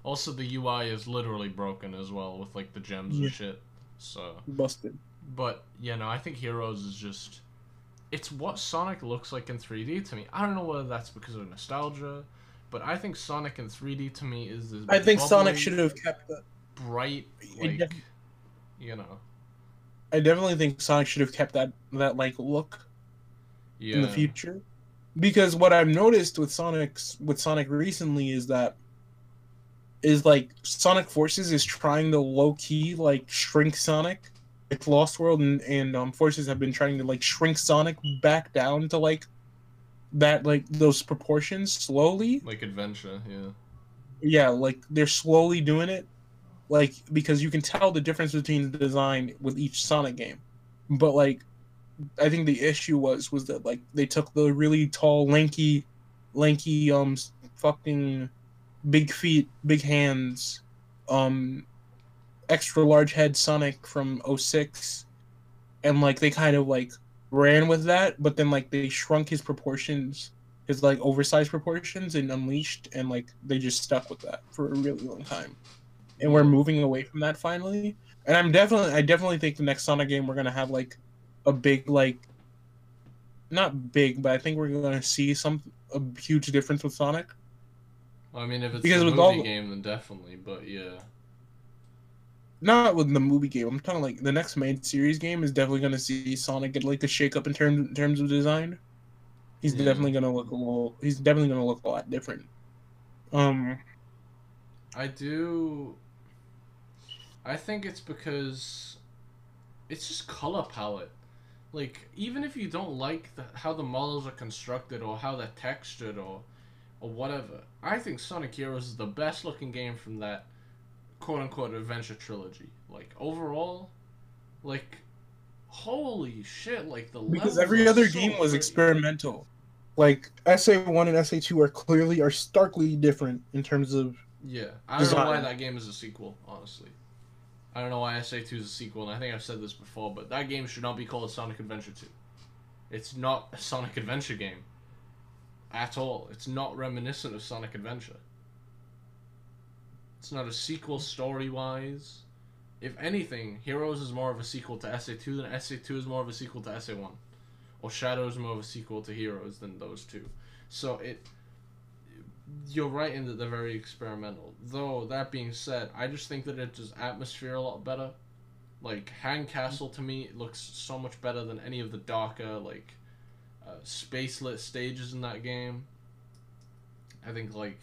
Also, the U I is literally broken as well with like the gems yeah. and shit. So busted. But yeah, no, I think Heroes is just it's what Sonic looks like in three D to me. I don't know whether that's because of nostalgia, but I think Sonic in three D to me is this. I think Sonic should have kept that. Bright, like, def- you know. I definitely think Sonic should have kept that, that like, look yeah. in the future. Because what I've noticed with Sonic's, with Sonic recently is that, is, like, Sonic Forces is trying to low-key, like, shrink Sonic. Like, Lost World and, and um, Forces have been trying to, like, shrink Sonic back down to, like, that, like, those proportions slowly. Like Adventure, yeah. Yeah, like, they're slowly doing it. Like, because you can tell the difference between the design with each Sonic game. But, like, I think the issue was was that, like, they took the really tall, lanky, lanky, um, fucking big feet, big hands, um, extra large head Sonic from oh six. And, like, they kind of, like, ran with that. But then, like, they shrunk his proportions, his, like, oversized proportions in Unleashed. And, like, they just stuck with that for a really long time. And we're moving away from that finally. And I'm definitely, I definitely think the next Sonic game we're gonna have like a big, like, not big, but I think we're gonna see some a huge difference with Sonic. Well, I mean, if it's because a movie all... game, then definitely. But yeah, Not with the movie game. I'm talking like the next main series game is definitely going to see Sonic get like a shake up in terms in terms of design. He's mm. definitely going to look a little. He's definitely going to look a lot different. Um, I do. I think it's because it's just color palette. Like, even if you don't like the, how the models are constructed or how they're textured or or whatever, I think Sonic Heroes is the best looking game from that quote-unquote adventure trilogy. Like, overall, like, holy shit, like, the levels Because every other so game was pretty. experimental. Like, S A one and S A two are clearly, are starkly different in terms of Yeah, I don't design. know why that game is a sequel, honestly. I don't know why S A two is a sequel, and I think I've said this before, but that game should not be called Sonic Adventure two. It's not a Sonic Adventure game. At all. It's not reminiscent of Sonic Adventure. It's not a sequel story-wise. If anything, Heroes is more of a sequel to S A two than S A two is more of a sequel to S A one. Or Shadows is more of a sequel to Heroes than those two. So it... You're right in that they're very experimental. Though, that being said, I just think that it does atmosphere a lot better. Like, Hang Castle, to me, it looks so much better than any of the darker, like, uh, space-lit stages in that game. I think, like...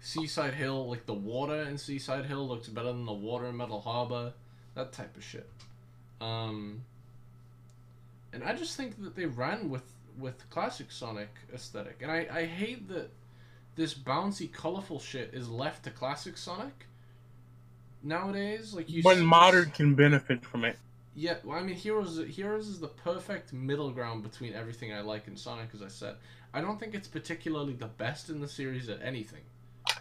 Seaside Hill, like the water in Seaside Hill looks better than the water in Metal Harbor, that type of shit. Um, and I just think that they ran with, with classic Sonic aesthetic. And I, I hate that this bouncy, colorful shit is left to classic Sonic nowadays. Like you When see, modern can benefit from it. Yeah, well, I mean, Heroes, Heroes is the perfect middle ground between everything I like in Sonic, as I said. I don't think it's particularly the best in the series at anything.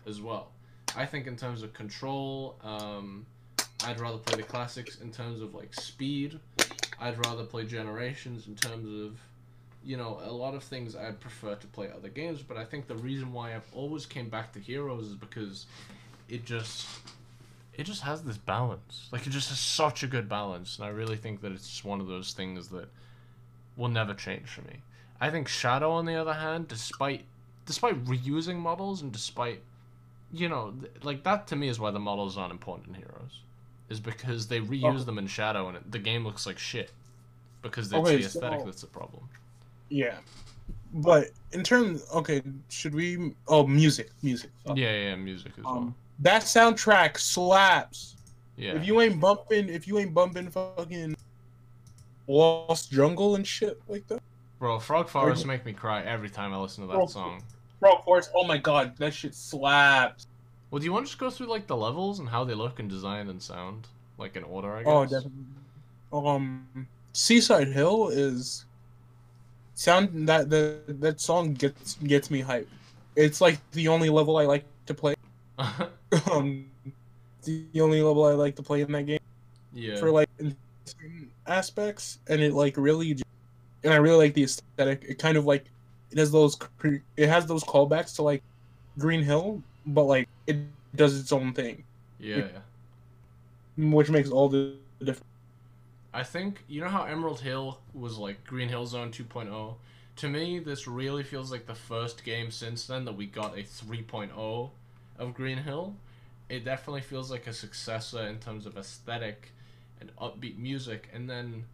As well, I think in terms of control, um, I'd rather play the classics. In terms of like speed, I'd rather play Generations. In terms of, you know, a lot of things, I'd prefer to play other games. But I think the reason why I've always came back to Heroes is because it just, it just has this balance. Like it just has such a good balance, and I really think that it's just one of those things that will never change for me. I think Shadow, on the other hand, despite despite reusing models and despite You know, like, that to me is why the models aren't important in Heroes. Is because they reuse oh. them in Shadow and it, the game looks like shit. Because it's okay, the aesthetic so, that's the problem. Yeah. But, in terms... Okay, should we... Oh, music. Music. Okay. Yeah, yeah, music as um, well. That soundtrack slaps. Yeah. If you ain't bumping... If you ain't bumping fucking... Lost Jungle and shit like that. Bro, Frog Forest make me cry every time I listen to that Frog song. Frog Force, oh my god, that shit slaps. Well, do you want to just go through, like, the levels and how they look and design and sound? Like, in order, I guess? Oh, definitely. Um, Seaside Hill is... Sound... That the, that song gets gets me hyped. It's, like, the only level I like to play. um, the only level I like to play in that game. Yeah. For, like, aspects, and it, like, really... And I really like the aesthetic. It kind of, like... It has those it has those callbacks to like Green Hill, but like it does its own thing. Yeah, yeah. Which makes all the difference. I think you know how Emerald Hill was like Green Hill Zone two point oh. To me, this really feels like the first game since then that we got a three point oh of Green Hill. It definitely feels like a successor in terms of aesthetic and upbeat music, and then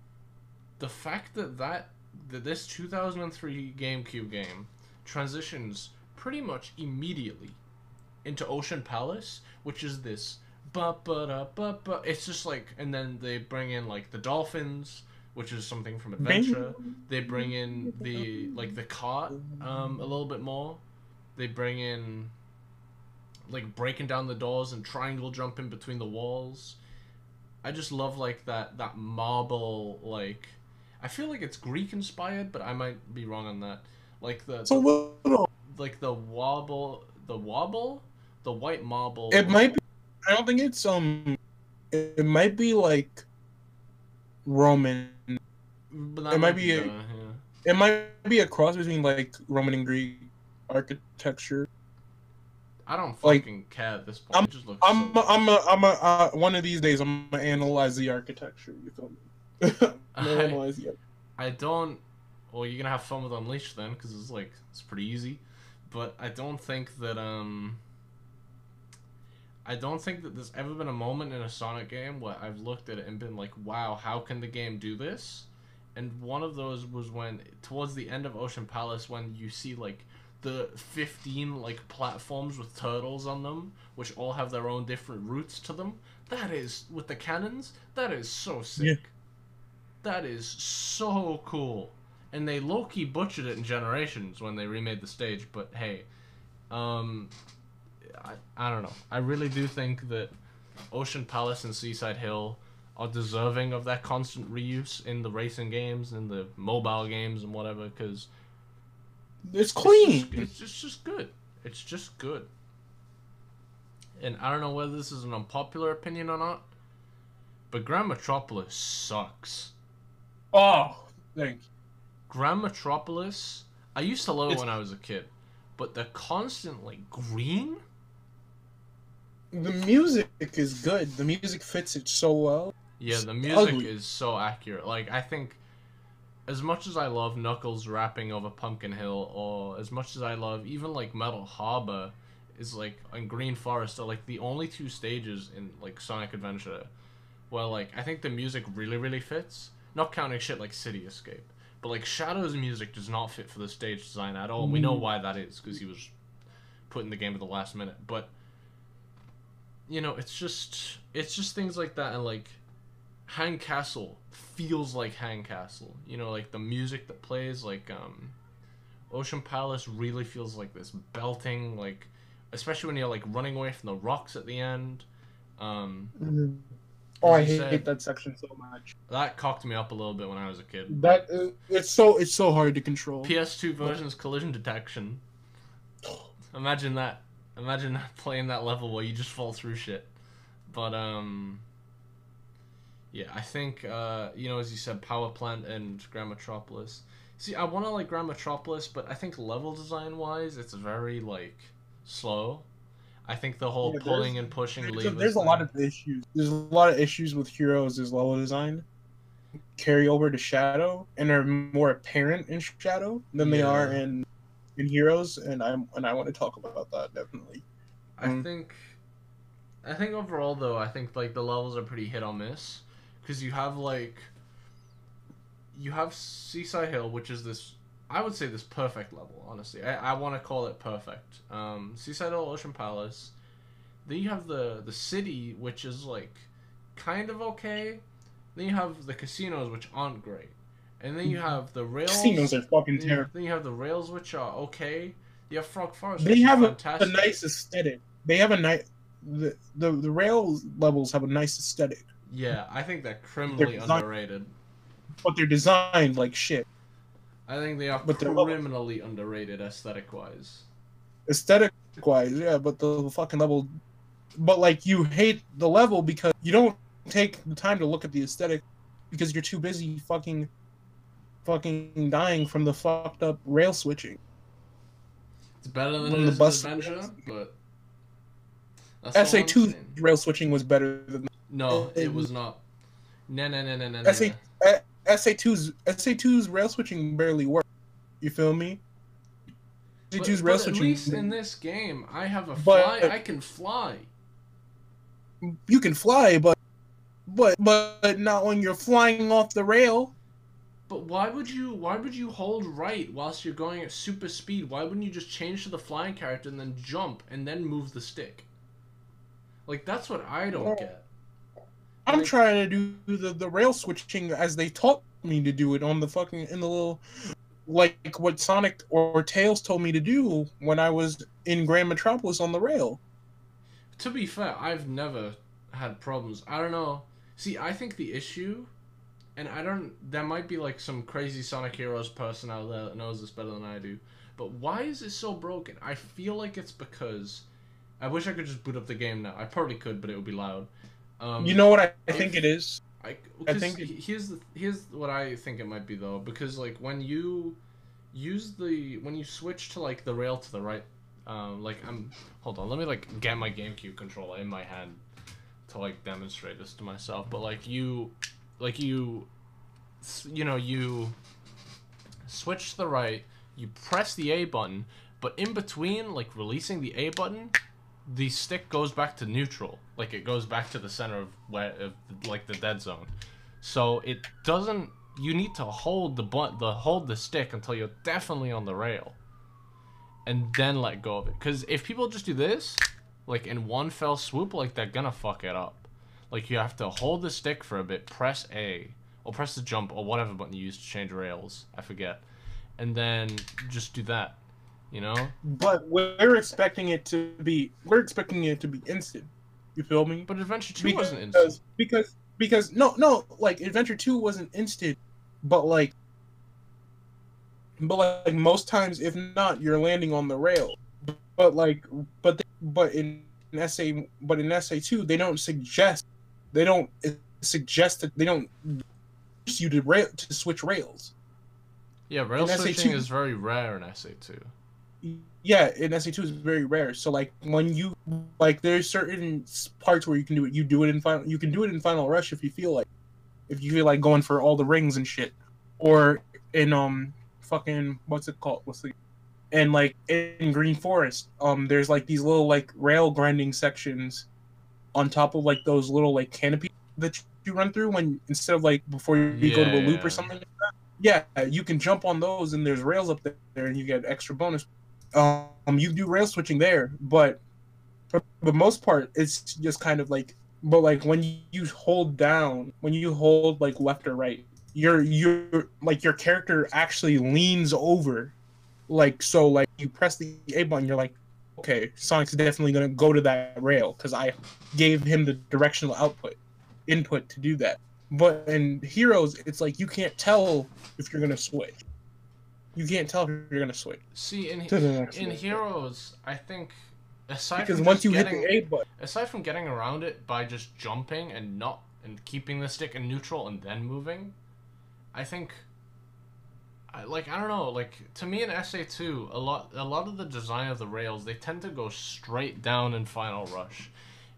the fact that that. that this two thousand three GameCube game transitions pretty much immediately into Ocean Palace, which is this ba ba da ba ba. It's just like, and then they bring in like the dolphins, which is something from Adventure. They bring in the like the cart um, a little bit more. They bring in like breaking down the doors and triangle jumping between the walls. I just love like that that marble like. I feel like it's Greek-inspired, but I might be wrong on that. Like the, the like the wobble, the wobble, the white marble. It might be. I don't think it's um. It, it might be like Roman. But that it might be. be a, yeah. It might be a cross between like Roman and Greek architecture. I don't fucking like, care at this point. I'm. It just looks I'm. So a, I'm. A, I'm. A, uh, one of these days, I'm gonna analyze the architecture. You feel me? I, I don't. Well, you're gonna have fun with Unleashed then, because it's like it's pretty easy. But I don't think that um. I don't think that there's ever been a moment in a Sonic game where I've looked at it and been like, wow, how can the game do this? And one of those was when, towards the end of Ocean Palace, when you see, like, the fifteen, like, platforms with turtles on them, which all have their own different routes to them. That is, with the cannons, that is so sick. Yeah. That is so cool. And they low-key butchered it in Generations when they remade the stage, but hey. Um... I, I don't know. I really do think that Ocean Palace and Seaside Hill are deserving of that constant reuse in the racing games and the mobile games and whatever, because it's clean. It's just, it's, just, it's just good. It's just good. And I don't know whether this is an unpopular opinion or not, but Grand Metropolis sucks. Oh, thank you. Grand Metropolis, I used to love it when I was a kid, but they're constantly green. The music is good. The music fits it so well. Yeah, the music Ugly. is so accurate. Like, I think as much as I love Knuckles rapping over Pumpkin Hill, or as much as I love even, like, Metal Harbor is, like, and Green Forest are, like, the only two stages in, like, Sonic Adventure where, like, I think the music really, really fits. Not counting shit like City Escape. But, like, Shadow's music does not fit for the stage design at all. Mm. We know why that is, because he was put in the game at the last minute. But you know, it's just it's just things like that, and like Hang Castle feels like Hang Castle. You know, like the music that plays, like um, Ocean Palace really feels like this belting, like especially when you're like running away from the rocks at the end. Um, mm-hmm. Oh, I hate, said, hate that section so much. That cocked me up a little bit when I was a kid. That uh, it's so it's so hard to control. P S two version's yeah. collision detection. Imagine that. Imagine not playing that level where you just fall through shit. But, um... yeah, I think, uh, you know, as you said, Power Plant and Grand Metropolis. See, I want to like Grand Metropolis, but I think level design-wise, it's very, like, slow. I think the whole yeah, pulling and pushing there's, levers... There's a thing. lot of issues. There's a lot of issues with Heroes' level design. Carry over to Shadow, and are more apparent in Shadow than yeah. they are in... in Heroes, and I'm and I want to talk about that definitely. Um, I think, I think overall though, I think like the levels are pretty hit or miss, because you have like, you have Seaside Hill, which is this, I would say this perfect level. Honestly, I I want to call it perfect. Um, Seaside Hill, Ocean Palace. Then you have the the city, which is like, kind of okay. Then you have the casinos, which aren't great. And then you have the rails. Casinos are fucking terrible. Then you have the rails, which are okay. You have Frog Forest. They have a, a nice aesthetic. They have a nice. The, the the rails levels have a nice aesthetic. Yeah, I think they're criminally they're designed, underrated. But they're designed like shit. I think they are but criminally underrated aesthetic wise. Aesthetic wise, yeah, but the fucking level. But like, you hate the level because you don't take the time to look at the aesthetic because you're too busy fucking. Fucking dying from the fucked up rail switching. It's better than it is the bus adventure, but S A two rail switching was better than. No, it was not. No, no, no, no, no. S A two's S A two's rail switching barely worked. You feel me? S A two's rail switching. At least in this game, I have a fly. I can fly. You can fly, but but but not when you're flying off the rail. But why would you why would you hold right whilst you're going at super speed? Why wouldn't you just change to the flying character and then jump and then move the stick? Like, that's what I don't well, get. I'm like, trying to do the, the rail switching as they taught me to do it on the fucking in the little like what Sonic or Tails told me to do when I was in Grand Metropolis on the rail. To be fair, I've never had problems. I don't know. See, I think the issue And I don't... There might be, like, some crazy Sonic Heroes person out there that knows this better than I do. But why is it so broken? I feel like it's because... I wish I could just boot up the game now. I probably could, but it would be loud. Um, you know what I, I think it is? I, I think... It... Here's, the, here's what I think it might be, though. Because, like, when you use the... When you switch to, like, the rail to the right... Um, like, I'm... Hold on. Let me, like, get my GameCube controller in my hand to, like, demonstrate this to myself. But, like, you... Like, you, you know, you switch to the right, you press the A button, but in between, like, releasing the A button, the stick goes back to neutral. Like, it goes back to the center of, where, of like, the dead zone. So it doesn't... You need to hold the blunt, the hold the stick until you're definitely on the rail. And then let go of it. Because if people just do this, like, in one fell swoop, like, they're gonna fuck it up. Like, you have to hold the stick for a bit, press A, or press the jump, or whatever button you use to change rails. I forget. And then just do that. You know? But we're expecting it to be... We're expecting it to be instant. You feel me? But Adventure two because, wasn't instant. Because... Because... No, no. Like, Adventure two wasn't instant. But, like... But, like, most times, if not, you're landing on the rail. But, like... But they, but in, in S A... But in S A two, they don't suggest... They don't suggest that... They don't... Force you to, rail, to switch rails. Yeah, rail switching is very rare in S A two. Yeah, in S A two is very rare. So like when you like, there's certain parts where you can do it. You do it in final. You can do it in Final Rush if you feel like, if you feel like going for all the rings and shit, or in um fucking what's it called? What's the, and like in Green Forest, um, there's like these little like rail grinding sections, on top of like those little like canopies that you run through when instead of like before you yeah, go to a loop yeah. or something like that. Yeah, you can jump on those, and there's rails up there, and you get extra bonus. Um, you do rail switching there, but for the most part, it's just kind of like, but like when you hold down, when you hold like left or right, your your like your character actually leans over, like so like you press the A button, you're like, okay, Sonic's definitely gonna go to that rail because I gave him the directional output input to do that. But in Heroes, it's like you can't tell if you're gonna switch. You can't tell if you're gonna switch. See, in in Heroes, I think aside because from once you getting, hit the A button, aside from getting around it by just jumping and not and keeping the stick in neutral and then moving, I think, I, like I don't know, like to me in S A two, a lot a lot of the design of the rails, they tend to go straight down in Final Rush.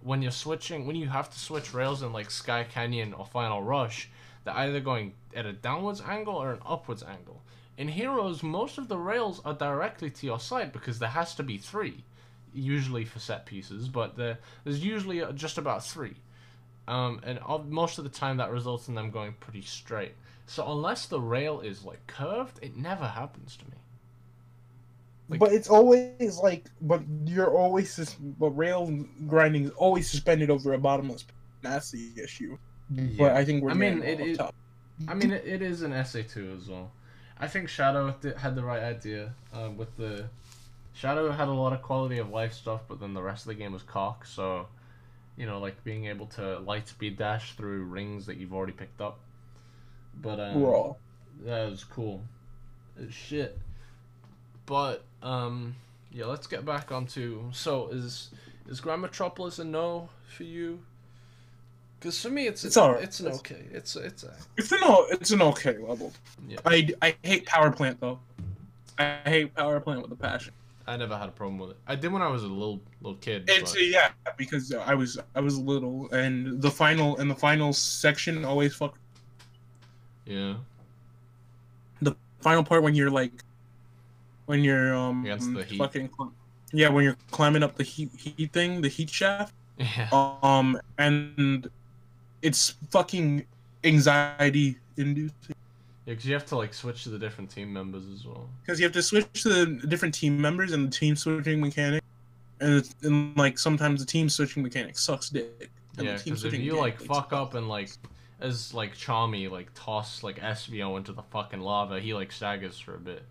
When you're switching, when you have to switch rails in like Sky Canyon or Final Rush, they're either going at a downwards angle or an upwards angle. In Heroes, most of the rails are directly to your side because there has to be three, usually for set pieces, but there, there's usually just about three. Um, and most of the time that results in them going pretty straight. So unless the rail is like curved, it never happens to me. Like, but it's always like, but you're always, sus but rail grinding is always suspended over a bottomless pit. That's the issue. Yeah. But I think we're I mean, it, it, I mean, it, it is an S A two as well. I think Shadow had the right idea uh, with the... Shadow had a lot of quality of life stuff, but then the rest of the game was cock, so, you know, like being able to light speed dash through rings that you've already picked up. But, um, Raw. That was cool. It's shit. But, um, yeah, let's get back onto... So, is is Grand Metropolis a no for you? Because for me, it's it's, a, it's an it's, okay. It's it's a... It's an, it's an okay level. Yeah. I, I hate Power Plant, though. I hate Power Plant with a passion. I never had a problem with it. I did when I was a little little kid. It's but... yeah, because I was I was little, and the final and the final section always fucked. Yeah. The final part when you're like. When you're um against the heat. Fucking yeah, when you're climbing up the heat heat thing, the heat shaft, yeah. um, and it's fucking anxiety inducing. Yeah, because you have to like switch to the different team members as well. Because you have to switch to the different team members and the team switching mechanic, and it's, and like sometimes the team switching mechanic sucks dick. And yeah, because if you like fuck up and like as like Chami like toss like S V O into the fucking lava, he like saggers for a bit.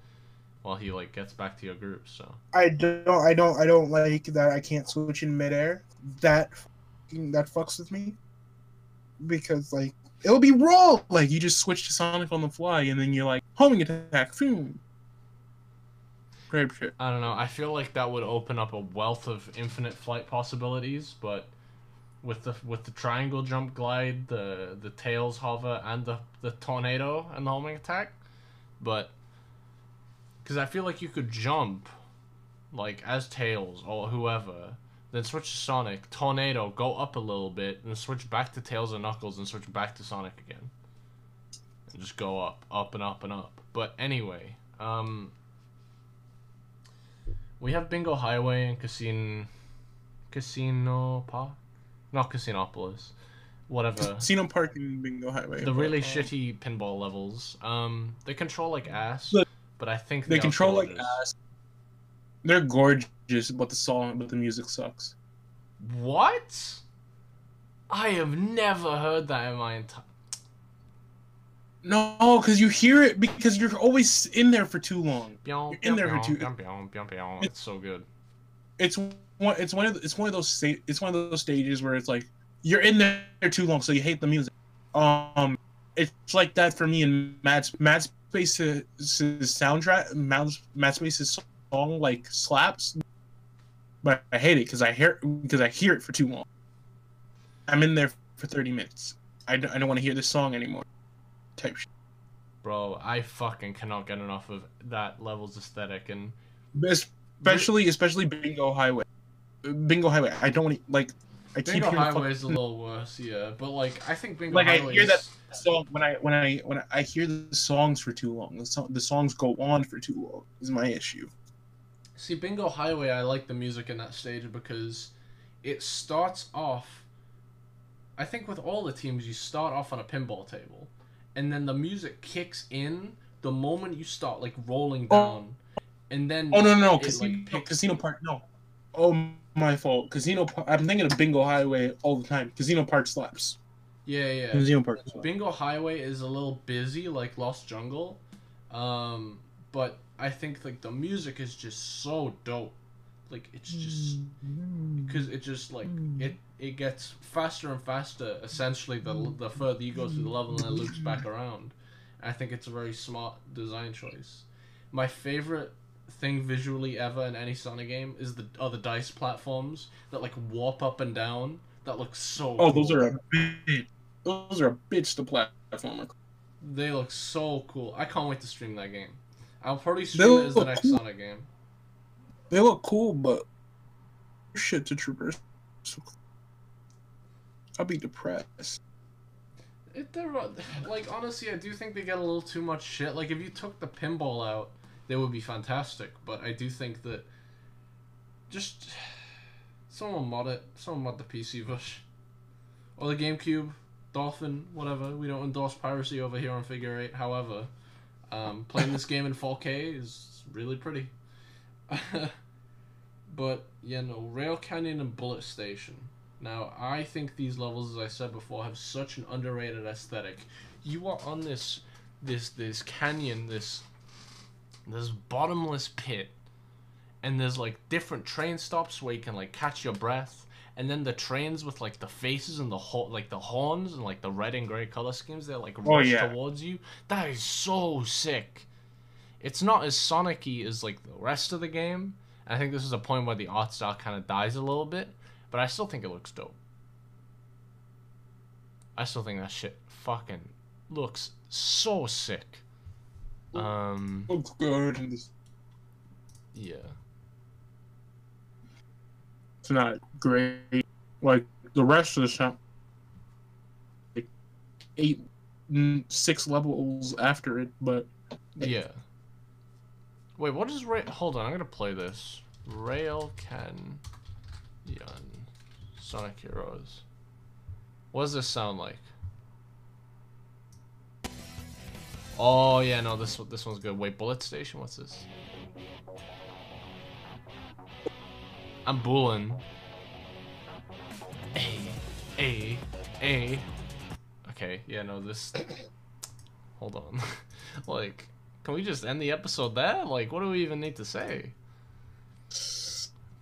While he like gets back to your group, so I don't, I don't, I don't like that I can't switch in midair. That, that fucks with me, because like it'll be raw. Like you just switch to Sonic on the fly, and then you're like homing attack, boom. Great shit. I don't know. I feel like that would open up a wealth of infinite flight possibilities, but with the with the triangle jump glide, the the tails hover, and the the tornado and the homing attack, but. Because I feel like you could jump, like, as Tails or whoever, then switch to Sonic, Tornado, go up a little bit, and switch back to Tails and Knuckles, and switch back to Sonic again. And just go up, up and up and up. But anyway, um... we have Bingo Highway and Cassine... Casino Park? Not Casinopolis. Whatever. Casino Park and Bingo Highway. The really shitty pinball levels. Um, they control like ass, but, but I think they, they control like ass. They're gorgeous, but the song, but the music sucks. What? I have never heard that in my entire. No, because you hear it because you're always in there for too long. You're in there for too. It's, it's so good. It's one. It's one of. It's one of those. It's one of those stages where it's like you're in there too long, so you hate the music. Um, it's like that for me in Mad Mad Space's soundtrack. Mad Mad Space's song like slaps, but I hate it because I hear because I hear it for too long. I'm in there for thirty minutes. I don't, I don't want to hear this song anymore. Type shit. Bro, I fucking cannot get enough of that level's aesthetic and especially especially Bingo Highway. Bingo Highway. I don't want to like. I Bingo keep Highway is a little worse, yeah. But like, I think Bingo like Highway. Like I hear that song when I when I when I hear the songs for too long. The, so the songs go on for too long is my issue. See, Bingo Highway. I like the music in that stage because it starts off. I think with all the teams, you start off on a pinball table, and then the music kicks in the moment you start like rolling down, oh. and then oh no no, no. It, Casino, like, picks... Casino Park no, oh my fault Casino Park. I'm thinking of Bingo Highway all the time. Casino Park slaps. Yeah yeah. Casino Park. Slaps. Bingo Highway is a little busy like Lost Jungle, um, but I think like the music is just so dope. Like, it's just, because it just, like, it it gets faster and faster, essentially, the the further you go through the level, and it loops back around. I think it's a very smart design choice. My favorite thing visually ever in any Sonic game is the are the dice platforms that, like, warp up and down. That looks so Oh, cool. Those are a bitch. Those are a bitch, the platformer. They look so cool. I can't wait to stream that game. I'll probably stream it as the next cool. Sonic game. They look cool, but shit to traverse. I'll be depressed. It, they're, like, honestly, I do think they get a little too much shit. Like, if you took the pinball out, they would be fantastic. But I do think that just someone mod it. Someone mod the P C version. Or the GameCube, Dolphin, whatever. We don't endorse piracy over here on Figure Eight. However, um, playing this game in four K is really pretty. But yeah, no, Rail Canyon and Bullet Station. Now I think these levels, as I said before, have such an underrated aesthetic. You are on this, this, this canyon, this, this bottomless pit, and there's like different train stops where you can like catch your breath, and then the trains with like the faces and the ho like the horns and like the red and gray color schemes, they're like rush oh, yeah. towards you. That is so sick. It's not as Sonic-y as, like, the rest of the game. I think this is a point where the art style kind of dies a little bit. But I still think it looks dope. I still think that shit fucking looks so sick. Um, looks good. Yeah. It's not great. Like, the rest of the shop. Like, eight, six levels after it, but... Yeah. Wait, what is Rail... Hold on, I'm gonna play this. Rail Canyon. Sonic Heroes. What does this sound like? Oh, yeah, no, this this one's good. Wait, Bullet Station? What's this? I'm bullin'. Ay, ay, ay. Okay, yeah, no, this... Hold on. Like... Can we just end the episode there? Like, what do we even need to say?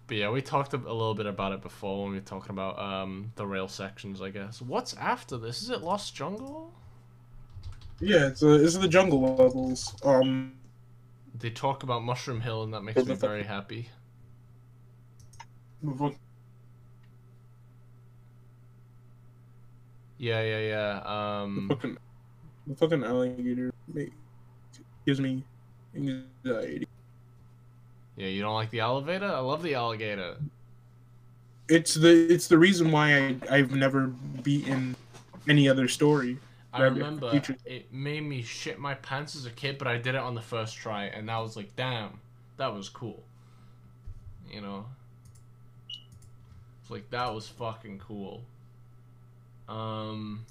But yeah, we talked a little bit about it before when we were talking about um, the rail sections, I guess. What's after this? Is it Lost Jungle? Yeah, it's, a, it's the jungle levels. Um, they talk about Mushroom Hill, and that makes me very happy. Yeah, yeah, yeah. Um, the fucking, the fucking alligator, mate. Gives me anxiety. Yeah, you don't like the elevator? I love the alligator. It's the it's the reason why I I've never beaten any other story. I remember it made me shit my pants as a kid, but I did it on the first try, and I was like, damn, that was cool. You know. Like, that was fucking cool. Um,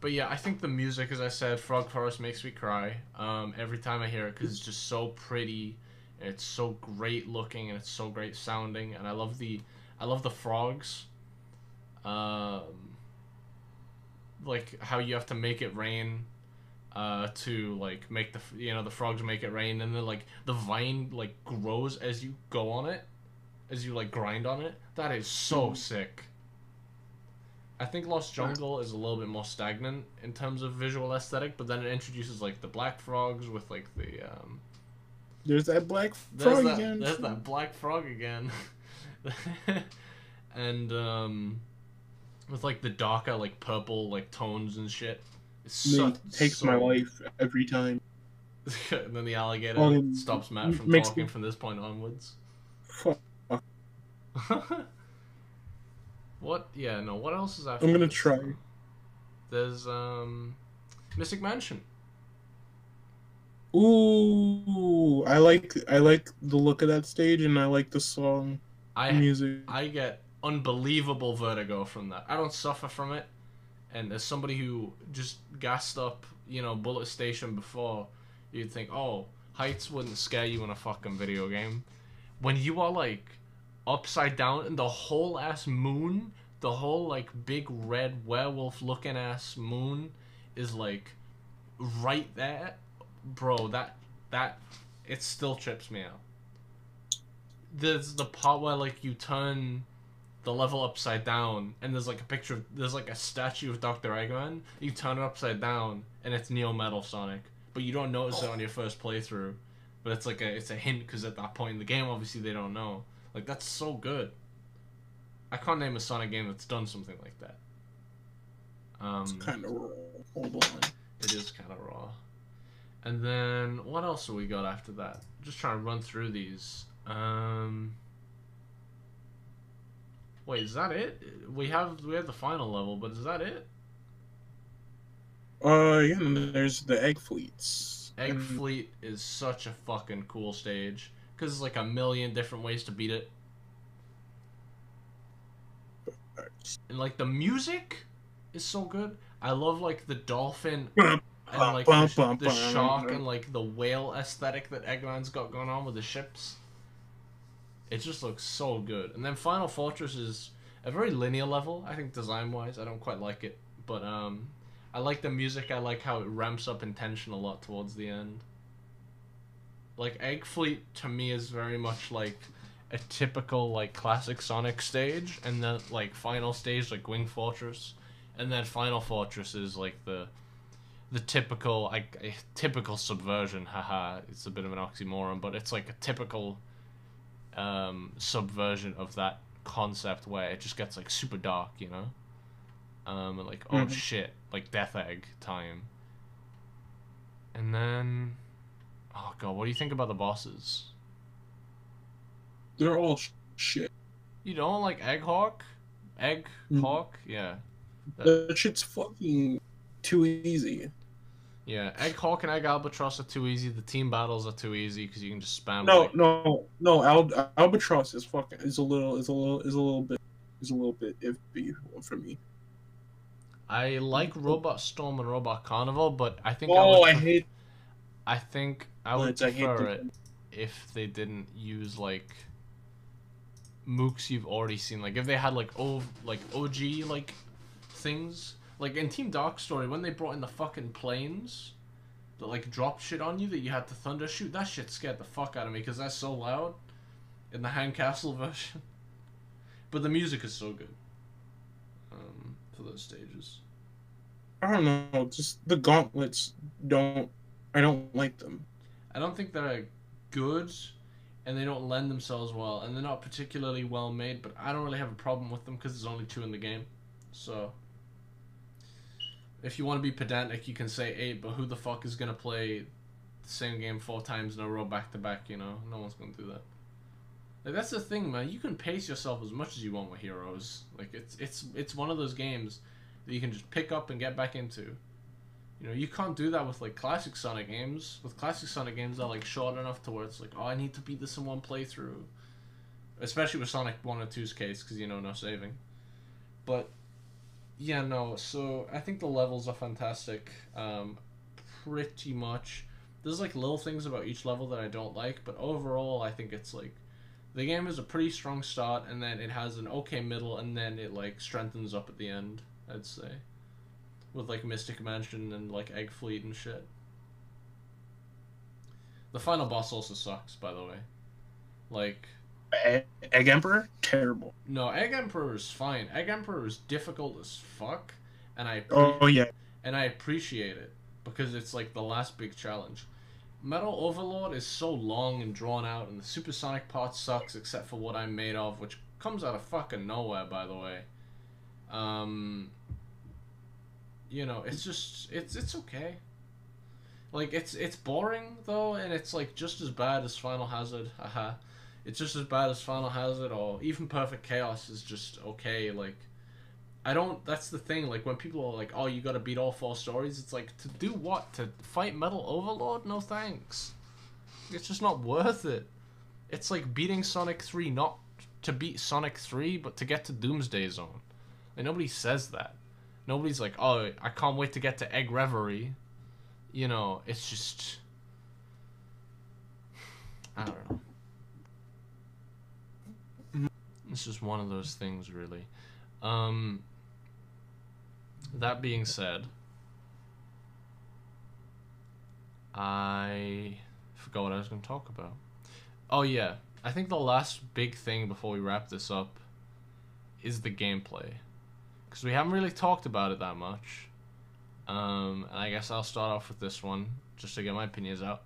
but yeah, I think the music, as I said, Frog Forest makes me cry um, every time I hear it, because it's just so pretty, and it's so great looking, and it's so great sounding, and I love the, I love the frogs. Um, like, how you have to make it rain, uh, to, like, make the, you know, the frogs make it rain, and then, like, the vine, like, grows as you go on it, as you, like, grind on it. That is so sick. I think Lost Jungle is a little bit more stagnant in terms of visual aesthetic, but then it introduces, like, the black frogs with, like, the, um... There's that black frog that, again. There's that black frog again. And, um... with, like, the darker, like, purple, like, tones and shit. It's so, it takes so... my life every time. And then the alligator um, stops Matt from talking me... from this point onwards. Fuck. What? Yeah, no, what else is after I'm gonna this? Try. There's, um... Mystic Mansion. Ooh! I like, I like the look of that stage, and I like the song. I, music. I get... unbelievable vertigo from that. I don't suffer from it, and as somebody who just gassed up, you know, Bullet Station before, you'd think, oh, heights wouldn't scare you in a fucking video game. When you are, like, upside down and the whole ass moon, the whole, like, big red werewolf looking ass moon is, like, right there, bro, that, that, it still trips me out. There's the part where, like, you turn the level upside down, and there's like a picture of, there's like a statue of Doctor Eggman, you turn it upside down, and it's Neo Metal Sonic, but you don't notice it on your first playthrough, but it's like a, it's a hint, because at that point in the game, obviously they don't know. Like, that's so good. I can't name a Sonic game that's done something like that. Um, it's kind of raw. Hold on. It is kind of raw. And then, what else have we got after that? Just trying to run through these. Um... Wait, is that it? We have we have the final level, but is that it? Uh, yeah, there's the Egg Fleets. Egg and... Fleet is such a fucking cool stage, because there's like a million different ways to beat it. And like the music is so good. I love like the dolphin and like the, the shark and like the whale aesthetic that Eggman's got going on with the ships. It just looks so good. And then Final Fortress is a very linear level, I think, design-wise. I don't quite like it. But um, I like the music. I like how it ramps up in tension a lot towards the end. Like, Egg Fleet, to me, is very much like a typical, like, classic Sonic stage. And then, like, final stage, like, Wing Fortress. And then Final Fortress is, like, the the typical, like, a typical subversion. Haha, it's a bit of an oxymoron, but it's, like, a typical... um subversion of that concept where it just gets like super dark, you know, um and like, oh mm-hmm. shit, like Death Egg time. And then, oh god, what do you think about the bosses? They're all sh shit. You don't like Egghawk? Egg mm-hmm. Hawk? Yeah, that... that shit's fucking too easy. Yeah, Egg Hawk and Egg Albatross are too easy. The team battles are too easy because you can just spam. No, like... no, no. Al Albatross is fucking is a little is a little is a little bit is a little bit iffy for me. I like Robot Storm and Robot Carnival, but I think oh, I, would, I hate. I think I would prefer I it if they didn't use like mooks you've already seen. Like if they had like O like O G like things. Like, in Team Dark Story, when they brought in the fucking planes that, like, dropped shit on you that you had to thunder shoot, that shit scared the fuck out of me, because that's so loud in the Handcastle version. But the music is so good um, for those stages. I don't know, just the gauntlets don't... I don't like them. I don't think they're good, and they don't lend themselves well, and they're not particularly well made, but I don't really have a problem with them, because there's only two in the game, so... If you want to be pedantic, you can say eight, but who the fuck is going to play the same game four times in a row back-to-back, you know? No one's going to do that. Like, that's the thing, man. You can pace yourself as much as you want with Heroes. Like, it's it's it's one of those games that you can just pick up and get back into. You know, you can't do that with, like, classic Sonic games. With classic Sonic games, they're, like, short enough to where it's like, oh, I need to beat this in one playthrough. Especially with Sonic one and two's case, because, you know, no saving. But, yeah, no, so I think the levels are fantastic, um, pretty much. There's, like, little things about each level that I don't like, but overall I think it's, like, the game is a pretty strong start, and then it has an okay middle, and then it, like, strengthens up at the end, I'd say. With, like, Mystic Mansion and, like, Egg Fleet and shit. The final boss also sucks, by the way. Like... Egg Emperor? Terrible. No, Egg Emperor is fine. Egg Emperor is difficult as fuck, and I... Oh, yeah. And I appreciate it, because it's, like, the last big challenge. Metal Overlord is so long and drawn out, and the supersonic part sucks, except for What I'm Made Of, which comes out of fucking nowhere, by the way. Um... You know, it's just... It's it's okay. Like, it's it's boring, though, and it's, like, just as bad as Final Hazard. Haha. It's just as bad as Final Hazard, or even Perfect Chaos is just okay. Like, I don't... That's the thing. Like, when people are like, oh, you gotta beat all four stories, it's like, to do what? To fight Metal Overlord? No thanks. It's just not worth it. It's like beating Sonic three not to beat Sonic three, but to get to Doomsday Zone. And nobody says that. Nobody's like, oh, I can't wait to get to Egg Reverie. You know, it's just... I don't know. It's just one of those things, really. Um, that being said, I forgot what I was going to talk about. Oh, yeah. I think the last big thing before we wrap this up is the gameplay. Because we haven't really talked about it that much. Um, and I guess I'll start off with this one, just to get my opinions out.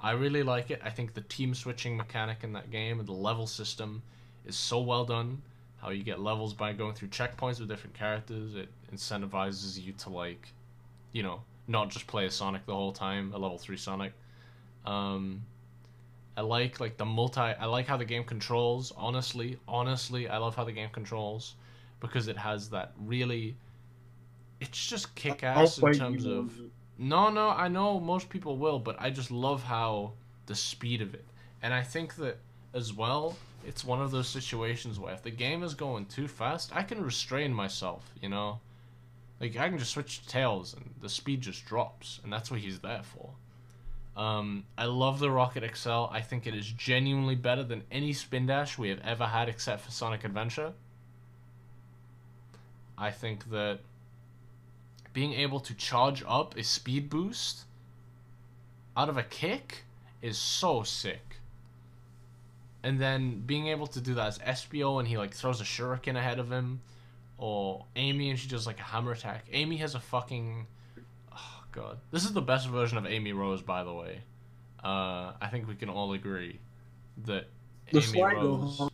I really like it. I think the team switching mechanic in that game and the level system is so well done. How you get levels by going through checkpoints with different characters. It incentivizes you to, like, you know, not just play a Sonic the whole time, a level three Sonic. Um, I like, like, the multi... I like how the game controls, honestly. Honestly, I love how the game controls, because it has that really... It's just kick-ass in terms of... No, no, I know most people will, but I just love how the speed of it. And I think that, as well... It's one of those situations where if the game is going too fast, I can restrain myself, you know? Like, I can just switch to Tails, and the speed just drops, and that's what he's there for. Um, I love the Rocket X L. I think it is genuinely better than any spin dash we have ever had except for Sonic Adventure. I think that being able to charge up a speed boost out of a kick is so sick. And then being able to do that as S B O, and he, like, throws a shuriken ahead of him. Or Amy, and she does, like, a hammer attack. Amy has a fucking... Oh, God. This is the best version of Amy Rose, by the way. Uh, I think we can all agree that the Amy Rose... Goes.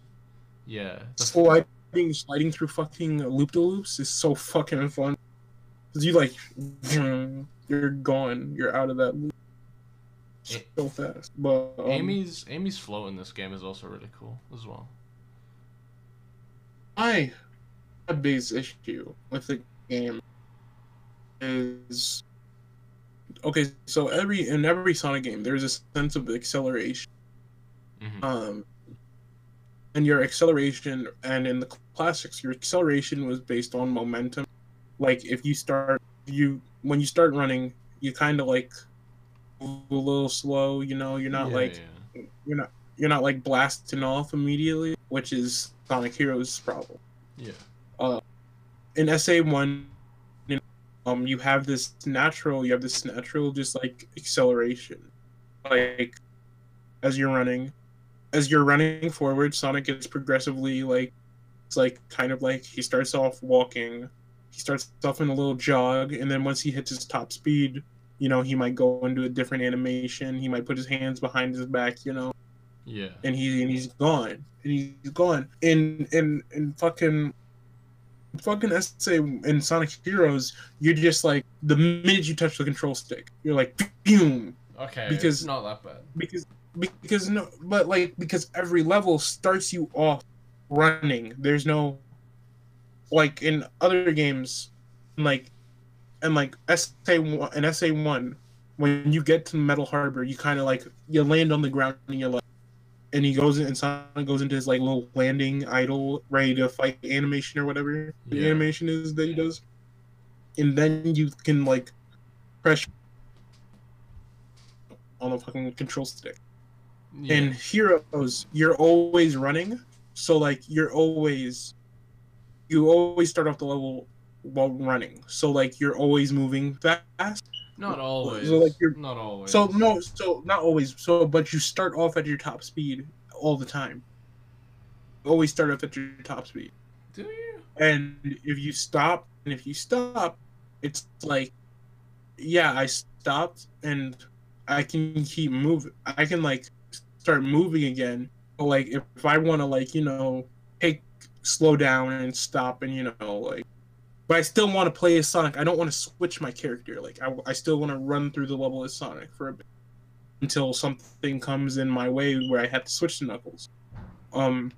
Yeah. The sliding, sliding through fucking loop-de-loops is so fucking fun. Because you, like, you're gone. You're out of that loop. So fast, but um, Amy's Amy's flow in this game is also really cool as well. My biggest issue with the game is okay. So every in every Sonic game, there's a sense of acceleration, mm-hmm. um, and your acceleration, and in the classics, your acceleration was based on momentum. Like if you start you when you start running, you kind of like. A little slow, you know. You're not yeah, like, yeah. you're not, you're not like blasting off immediately, which is Sonic Heroes' problem. Yeah. Uh, in S A one, you know, um, you have this natural, you have this natural, just like acceleration, like as you're running, as you're running forward, Sonic is progressively like, it's like kind of like he starts off walking, he starts off in a little jog, and then once he hits his top speed. You know, he might go into a different animation. He might put his hands behind his back, you know? Yeah. And, he, and he's gone. And he's gone. And, and, and fucking... Fucking S A in Sonic Heroes, you're just like... The minute you touch the control stick, you're like... Boom! Okay, because, it's not that bad. Because, because no... But, like, because every level starts you off running. There's no... Like, in other games, like... And like S A one, and S A one, when you get to Metal Harbor, you kind of like you land on the ground and you're like, and he goes in, and Sonic goes into his like little landing idle, ready to fight animation or whatever yeah. the animation is that he does. And then you can like press on the fucking control stick. Yeah. And Heroes, you're always running, so like you're always, you always start off the level while running, so like you're always moving fast. Not always. So, like, you're, not always. So no, so not always. So but you start off at your top speed all the time. You always start off at your top speed. Do you? And if you stop, and if you stop, it's like, yeah, I stopped, and I can keep moving. I can like start moving again. But like if, if I want to like you know take slow down and stop and you know like. But I still want to play as Sonic. I don't want to switch my character. Like I, I still want to run through the level as Sonic for a bit until something comes in my way where I have to switch to Knuckles, um,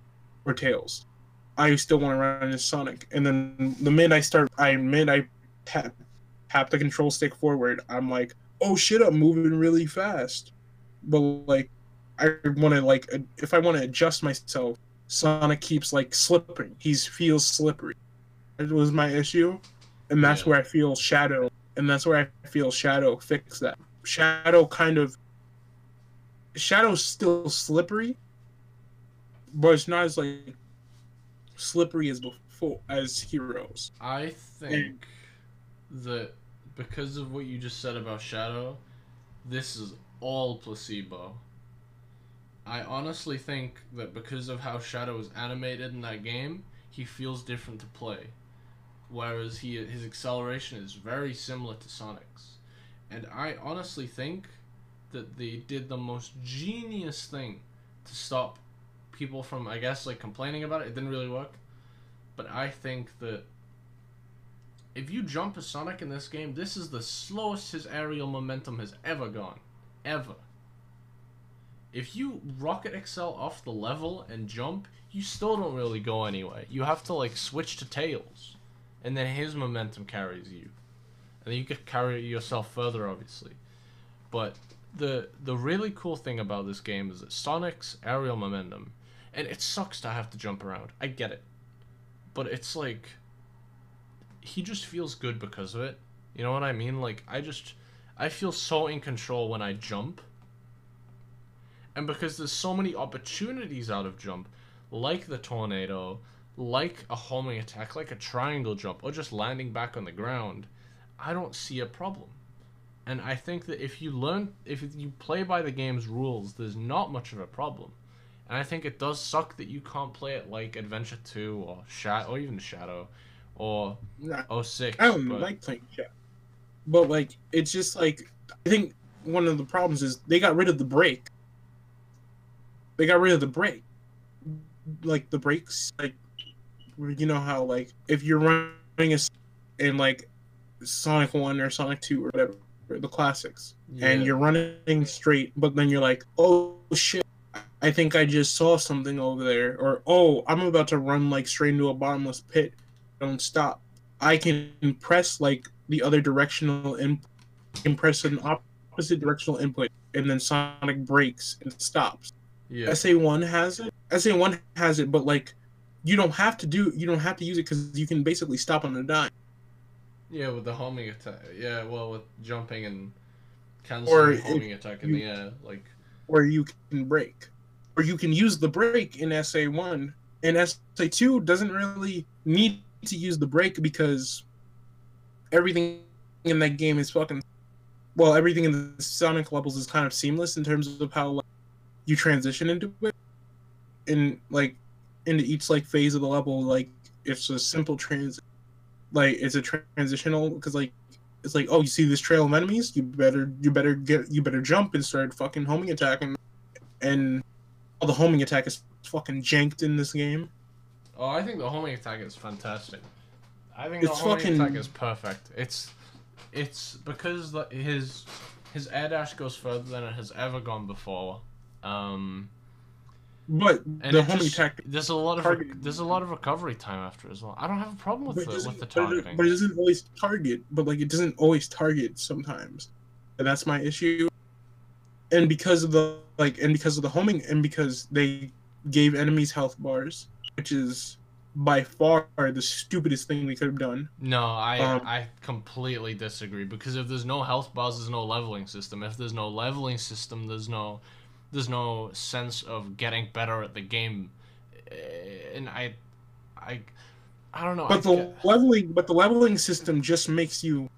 or Tails. I still want to run as Sonic. And then the minute I start, I mid I tap tap the control stick forward. I'm like, oh shit, I'm moving really fast. But like, I want to like if I want to adjust myself, Sonic keeps like slipping. He feels slippery. It was my issue, and that's yeah. where I feel Shadow, and that's where I feel Shadow fixed that. Shadow kind of... Shadow's still slippery, but it's not as, like, slippery as before, as Heroes. I think and, that because of what you just said about Shadow, this is all placebo. I honestly think that because of how Shadow is animated in that game, he feels different to play. Whereas he his acceleration is very similar to Sonic's. And I honestly think that they did the most genius thing to stop people from, I guess, like complaining about it. It didn't really work. But I think that if you jump as Sonic in this game, this is the slowest his aerial momentum has ever gone. Ever. If you rocket excel off the level and jump, you still don't really go anywhere. You have to like switch to Tails. And then his momentum carries you. And then you could carry yourself further, obviously. But the the really cool thing about this game is that Sonic's aerial momentum, and it sucks to have to jump around. I get it. But it's like, he just feels good because of it. You know what I mean? Like, I just, I feel so in control when I jump. And because there's so many opportunities out of jump, like the tornado, like a homing attack, like a triangle jump, or just landing back on the ground, I don't see a problem. And I think that if you learn, if you play by the game's rules, there's not much of a problem. And I think it does suck that you can't play it like Adventure two or Shadow, or even Shadow, or nah, oh six. I don't but... like playing Shadow. But like, it's just like, I think one of the problems is they got rid of the break. They got rid of the break. Like the brakes, like you know how like if you're running a in like Sonic one or Sonic two or whatever, the classics, yeah. and you're running straight, but then you're like, oh shit, I think I just saw something over there, or oh, I'm about to run like straight into a bottomless pit. Don't stop. I can press like the other directional input, can press an opposite directional input, and then Sonic brakes and stops. Yeah. S A one has it. S A one has it, but like, you don't have to do. You don't have to use it because you can basically stop on a dime. Yeah, with the homing attack. Yeah, well, with jumping and canceling the homing attack in the air, like. Or you can break, or you can use the break in S A one, and S A two doesn't really need to use the break because everything in that game is fucking. Well, everything in the Sonic levels is kind of seamless in terms of how. Like, you transition into it, and like into each like phase of the level, like it's a simple trans, like it's a transitional because like it's like oh you see this trail of enemies, you better you better get you better jump and start fucking homing attacking, and all the homing attack is fucking janked in this game. Oh, I think the homing attack is fantastic. I think it's the homing fucking... attack is perfect. It's it's because the, his his air dash goes further than it has ever gone before. Um, but the homing attack, there's a lot of there's a lot of recovery time after as well. I don't have a problem with the, with the targeting, but it doesn't always target. But like it doesn't always target sometimes, and that's my issue. and because of the like and because of the homing and because they gave enemies health bars, which is by far the stupidest thing they could have done. No, I um, I completely disagree, because if there's no health bars, there's no leveling system. If there's no leveling system, there's no there's no sense of getting better at the game. And I I I don't know. But the get... leveling but the leveling system just makes you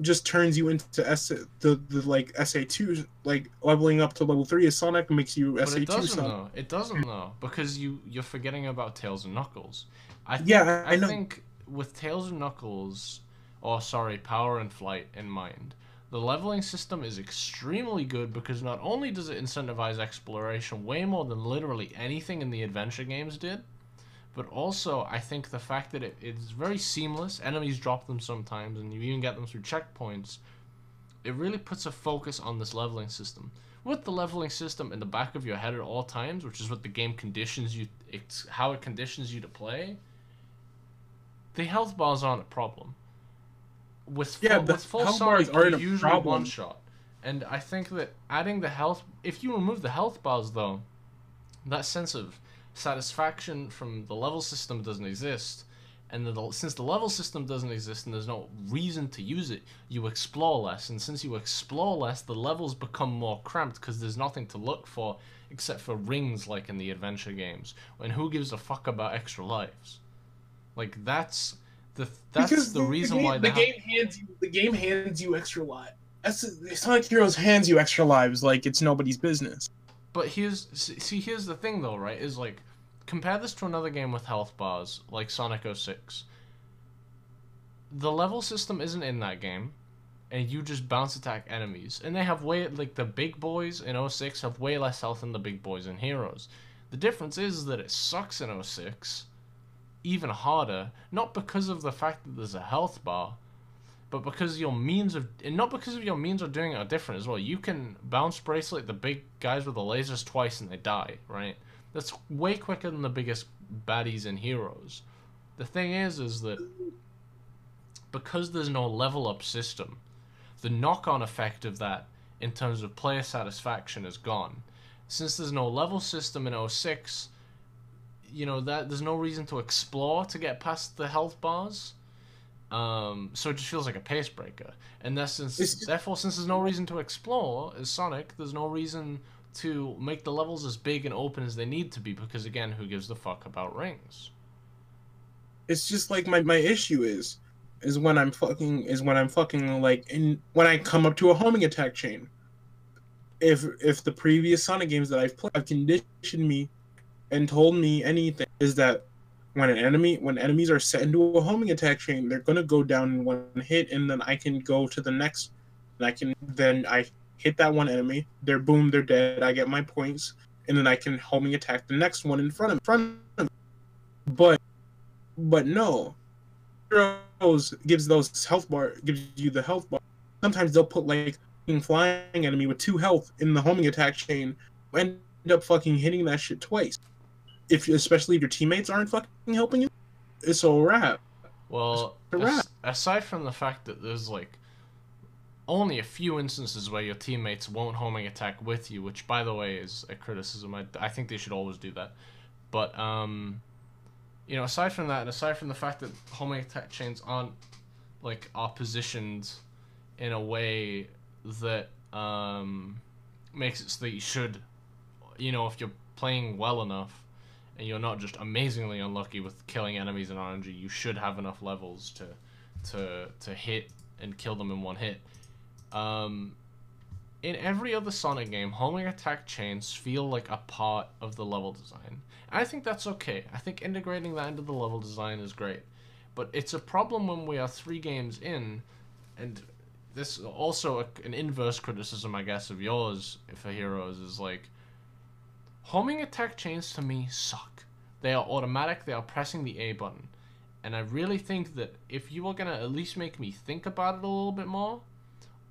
just turns you into S the, the like S A two, like leveling up to level three as Sonic makes you S A two. But it doesn't Sonic. though. It doesn't though, because you you're forgetting about Tails and Knuckles. I th yeah, I, I know. think with Tails and Knuckles, or sorry, Power and Flight in mind, the leveling system is extremely good because not only does it incentivize exploration way more than literally anything in the adventure games did, but also, I think the fact that it, it's very seamless, enemies drop them sometimes, and you even get them through checkpoints, it really puts a focus on this leveling system. With the leveling system in the back of your head at all times, which is what the game conditions you, it's how it conditions you to play, the health bars aren't a problem. With full, yeah, with full Sonic, you're usually one-shot. And I think that adding the health... If you remove the health bars, though, that sense of... satisfaction from the level system doesn't exist, and the, since the level system doesn't exist and there's no reason to use it, you explore less, and since you explore less, the levels become more cramped because there's nothing to look for except for rings like in the adventure games. And who gives a fuck about extra lives? Like that's the that's because the, the reason the game, why the game hands you the game hands you extra lives. Sonic Heroes hands you extra lives like it's nobody's business. But here's see here's the thing though, right? Is like, compare this to another game with health bars, like Sonic oh six. The level system isn't in that game, and you just bounce attack enemies. And they have way, like, the big boys in oh six have way less health than the big boys in Heroes. The difference is that it sucks in oh six, even harder, not because of the fact that there's a health bar, but because your means of... And not because of your means of doing it are different as well. You can bounce bracelet the big guys with the lasers twice and they die, right? That's way quicker than the biggest baddies in Heroes. The thing is, is that because there's no level-up system, the knock-on effect of that in terms of player satisfaction is gone. Since there's no level system in oh six, you know, that there's no reason to explore to get past the health bars. Um, so it just feels like a pace breaker. And that's since, just... therefore, since there's no reason to explore as Sonic, there's no reason to make the levels as big and open as they need to be, because, again, who gives the fuck about rings? It's just, like, my, my issue is, is when I'm fucking, is when I'm fucking, like, in, when I come up to a homing attack chain. If, if the previous Sonic games that I've played have conditioned me and told me anything, is that When an enemy, when enemies are set into a homing attack chain, they're gonna go down in one hit, and then I can go to the next, and I can then I hit that one enemy. They're boom, they're dead. I get my points, and then I can homing attack the next one in front of front of me. But, but no, Heroes gives those health bar gives you the health bar. Sometimes they'll put like a flying enemy with two health in the homing attack chain, end up fucking hitting that shit twice. If especially if your teammates aren't fucking helping you, it's a wrap. Well, a wrap. As aside from the fact that there's like only a few instances where your teammates won't homing attack with you, which by the way is a criticism. I, I think they should always do that. But um, you know, aside from that, and aside from the fact that homing attack chains aren't like are positioned in a way that um makes it so that you should, you know, if you're playing well enough. And you're not just amazingly unlucky with killing enemies in R N G. You should have enough levels to, to to hit and kill them in one hit. Um, in every other Sonic game, homing attack chains feel like a part of the level design. And I think that's okay. I think integrating that into the level design is great. But it's a problem when we are three games in, and this also a, an inverse criticism, I guess, of yours for Heroes is like. Homing attack chains, to me, suck. They are automatic, they are pressing the A button. And I really think that if you are going to at least make me think about it a little bit more,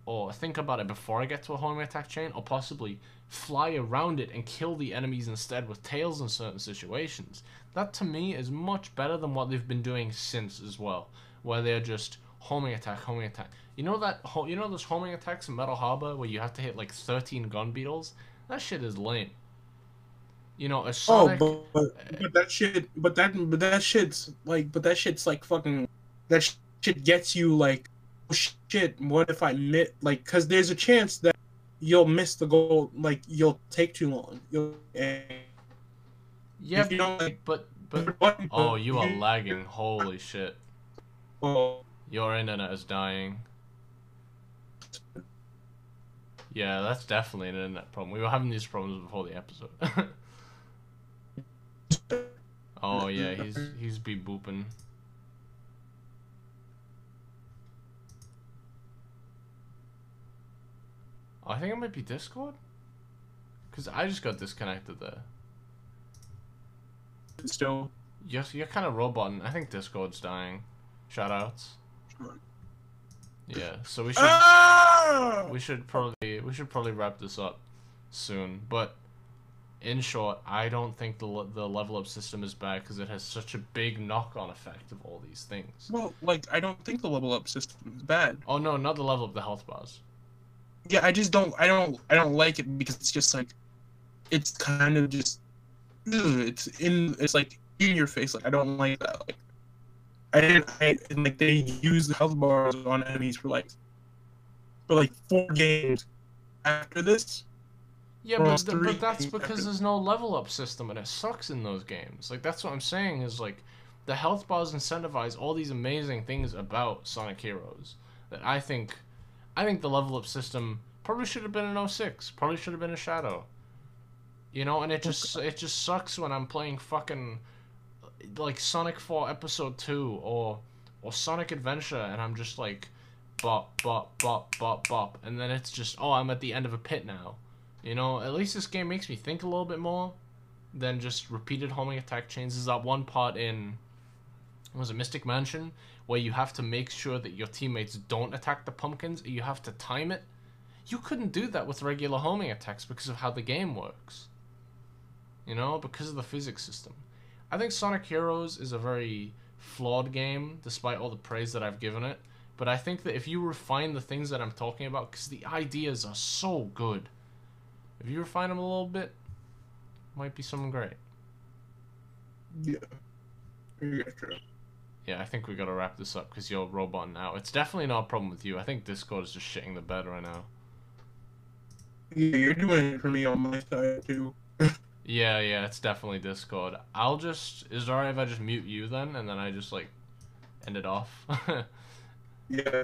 or think about it before I get to a homing attack chain, or possibly fly around it and kill the enemies instead with Tails in certain situations, that to me is much better than what they've been doing since as well, where they're just homing attack, homing attack. You know that, you know those homing attacks in Metal Harbor where you have to hit like thirteen gun beetles? That shit is lame. You know, a Sonic. Oh, but, but, but that shit, but that, but that shit's like, but that shit's like fucking. That shit gets you like, oh shit. What if I miss? Like, cause there's a chance that you'll miss the goal. Like, you'll take too long. You'll, and yeah, if you don't, like, but but oh, you are lagging. Holy shit. Oh. Your internet is dying. Yeah, that's definitely an internet problem. We were having these problems before the episode. Oh yeah, he's he's be booping. Oh, I think it might be Discord, cause I just got disconnected there. Still. Yes, you're, you're kind of roboting. I think Discord's dying. Shoutouts. Yeah, so we should ah! we should probably we should probably wrap this up soon, but. In short, I don't think the the level up system is bad because it has such a big knock on effect of all these things. Well, like I don't think the level up system is bad. Oh no, not the level up, the health bars. Yeah, I just don't, I don't, I don't like it because it's just like, it's kind of just, it's in, it's like in your face. Like I don't like that. Like I didn't, I, and like they use the health bars on enemies for like, for like four games after this. Yeah, but, th but that's because there's no level up system and it sucks in those games. Like, that's what I'm saying is, like, the health bars incentivize all these amazing things about Sonic Heroes that I think, I think the level up system probably should have been an oh six, probably should have been a Shadow. You know, and it just, it just sucks when I'm playing fucking, like, Sonic four Episode two or, or Sonic Adventure and I'm just like, bop, bop, bop, bop, bop, and then it's just, oh, I'm at the end of a pit now. You know, at least this game makes me think a little bit more than just repeated homing attack chains. There's that one part in, was it Mystic Mansion, where you have to make sure that your teammates don't attack the pumpkins, you have to time it. You couldn't do that with regular homing attacks because of how the game works. You know, because of the physics system. I think Sonic Heroes is a very flawed game, despite all the praise that I've given it. But I think that if you refine the things that I'm talking about, because the ideas are so good, if you refine them a little bit, might be something great. Yeah. Yeah, true. Yeah, I think we gotta wrap this up because you're a robot now. It's definitely not a problem with you. I think Discord is just shitting the bed right now. Yeah, you're doing it for me on my side too. Yeah, yeah, it's definitely Discord. I'll just. Is it alright if I just mute you then and then I just like end it off? Yeah.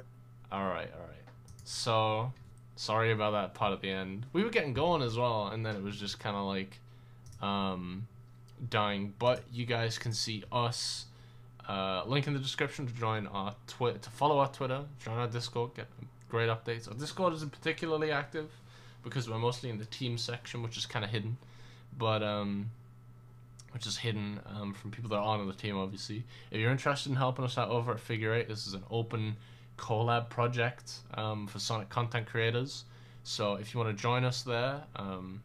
Alright, alright. So. Sorry about that part at the end. We were getting going as well, and then it was just kind of like um, dying. But you guys can see us. Uh, link in the description to join our Twitter, to follow our Twitter, join our Discord, get great updates. Our Discord isn't particularly active because we're mostly in the team section, which is kind of hidden, but um, which is hidden um, from people that are on the team, obviously. If you're interested in helping us out over at Figure Eight, this is an open collab project um, for Sonic content creators, so if you want to join us there, um,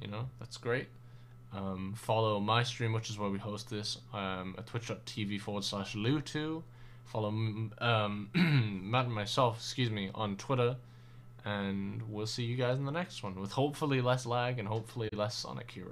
you know, that's great. Um, follow my stream, which is where we host this, um, at twitch dot t v forward slash Lewtwo. Follow um, Matt and myself, excuse me, on Twitter, and we'll see you guys in the next one with hopefully less lag and hopefully less Sonic Heroes.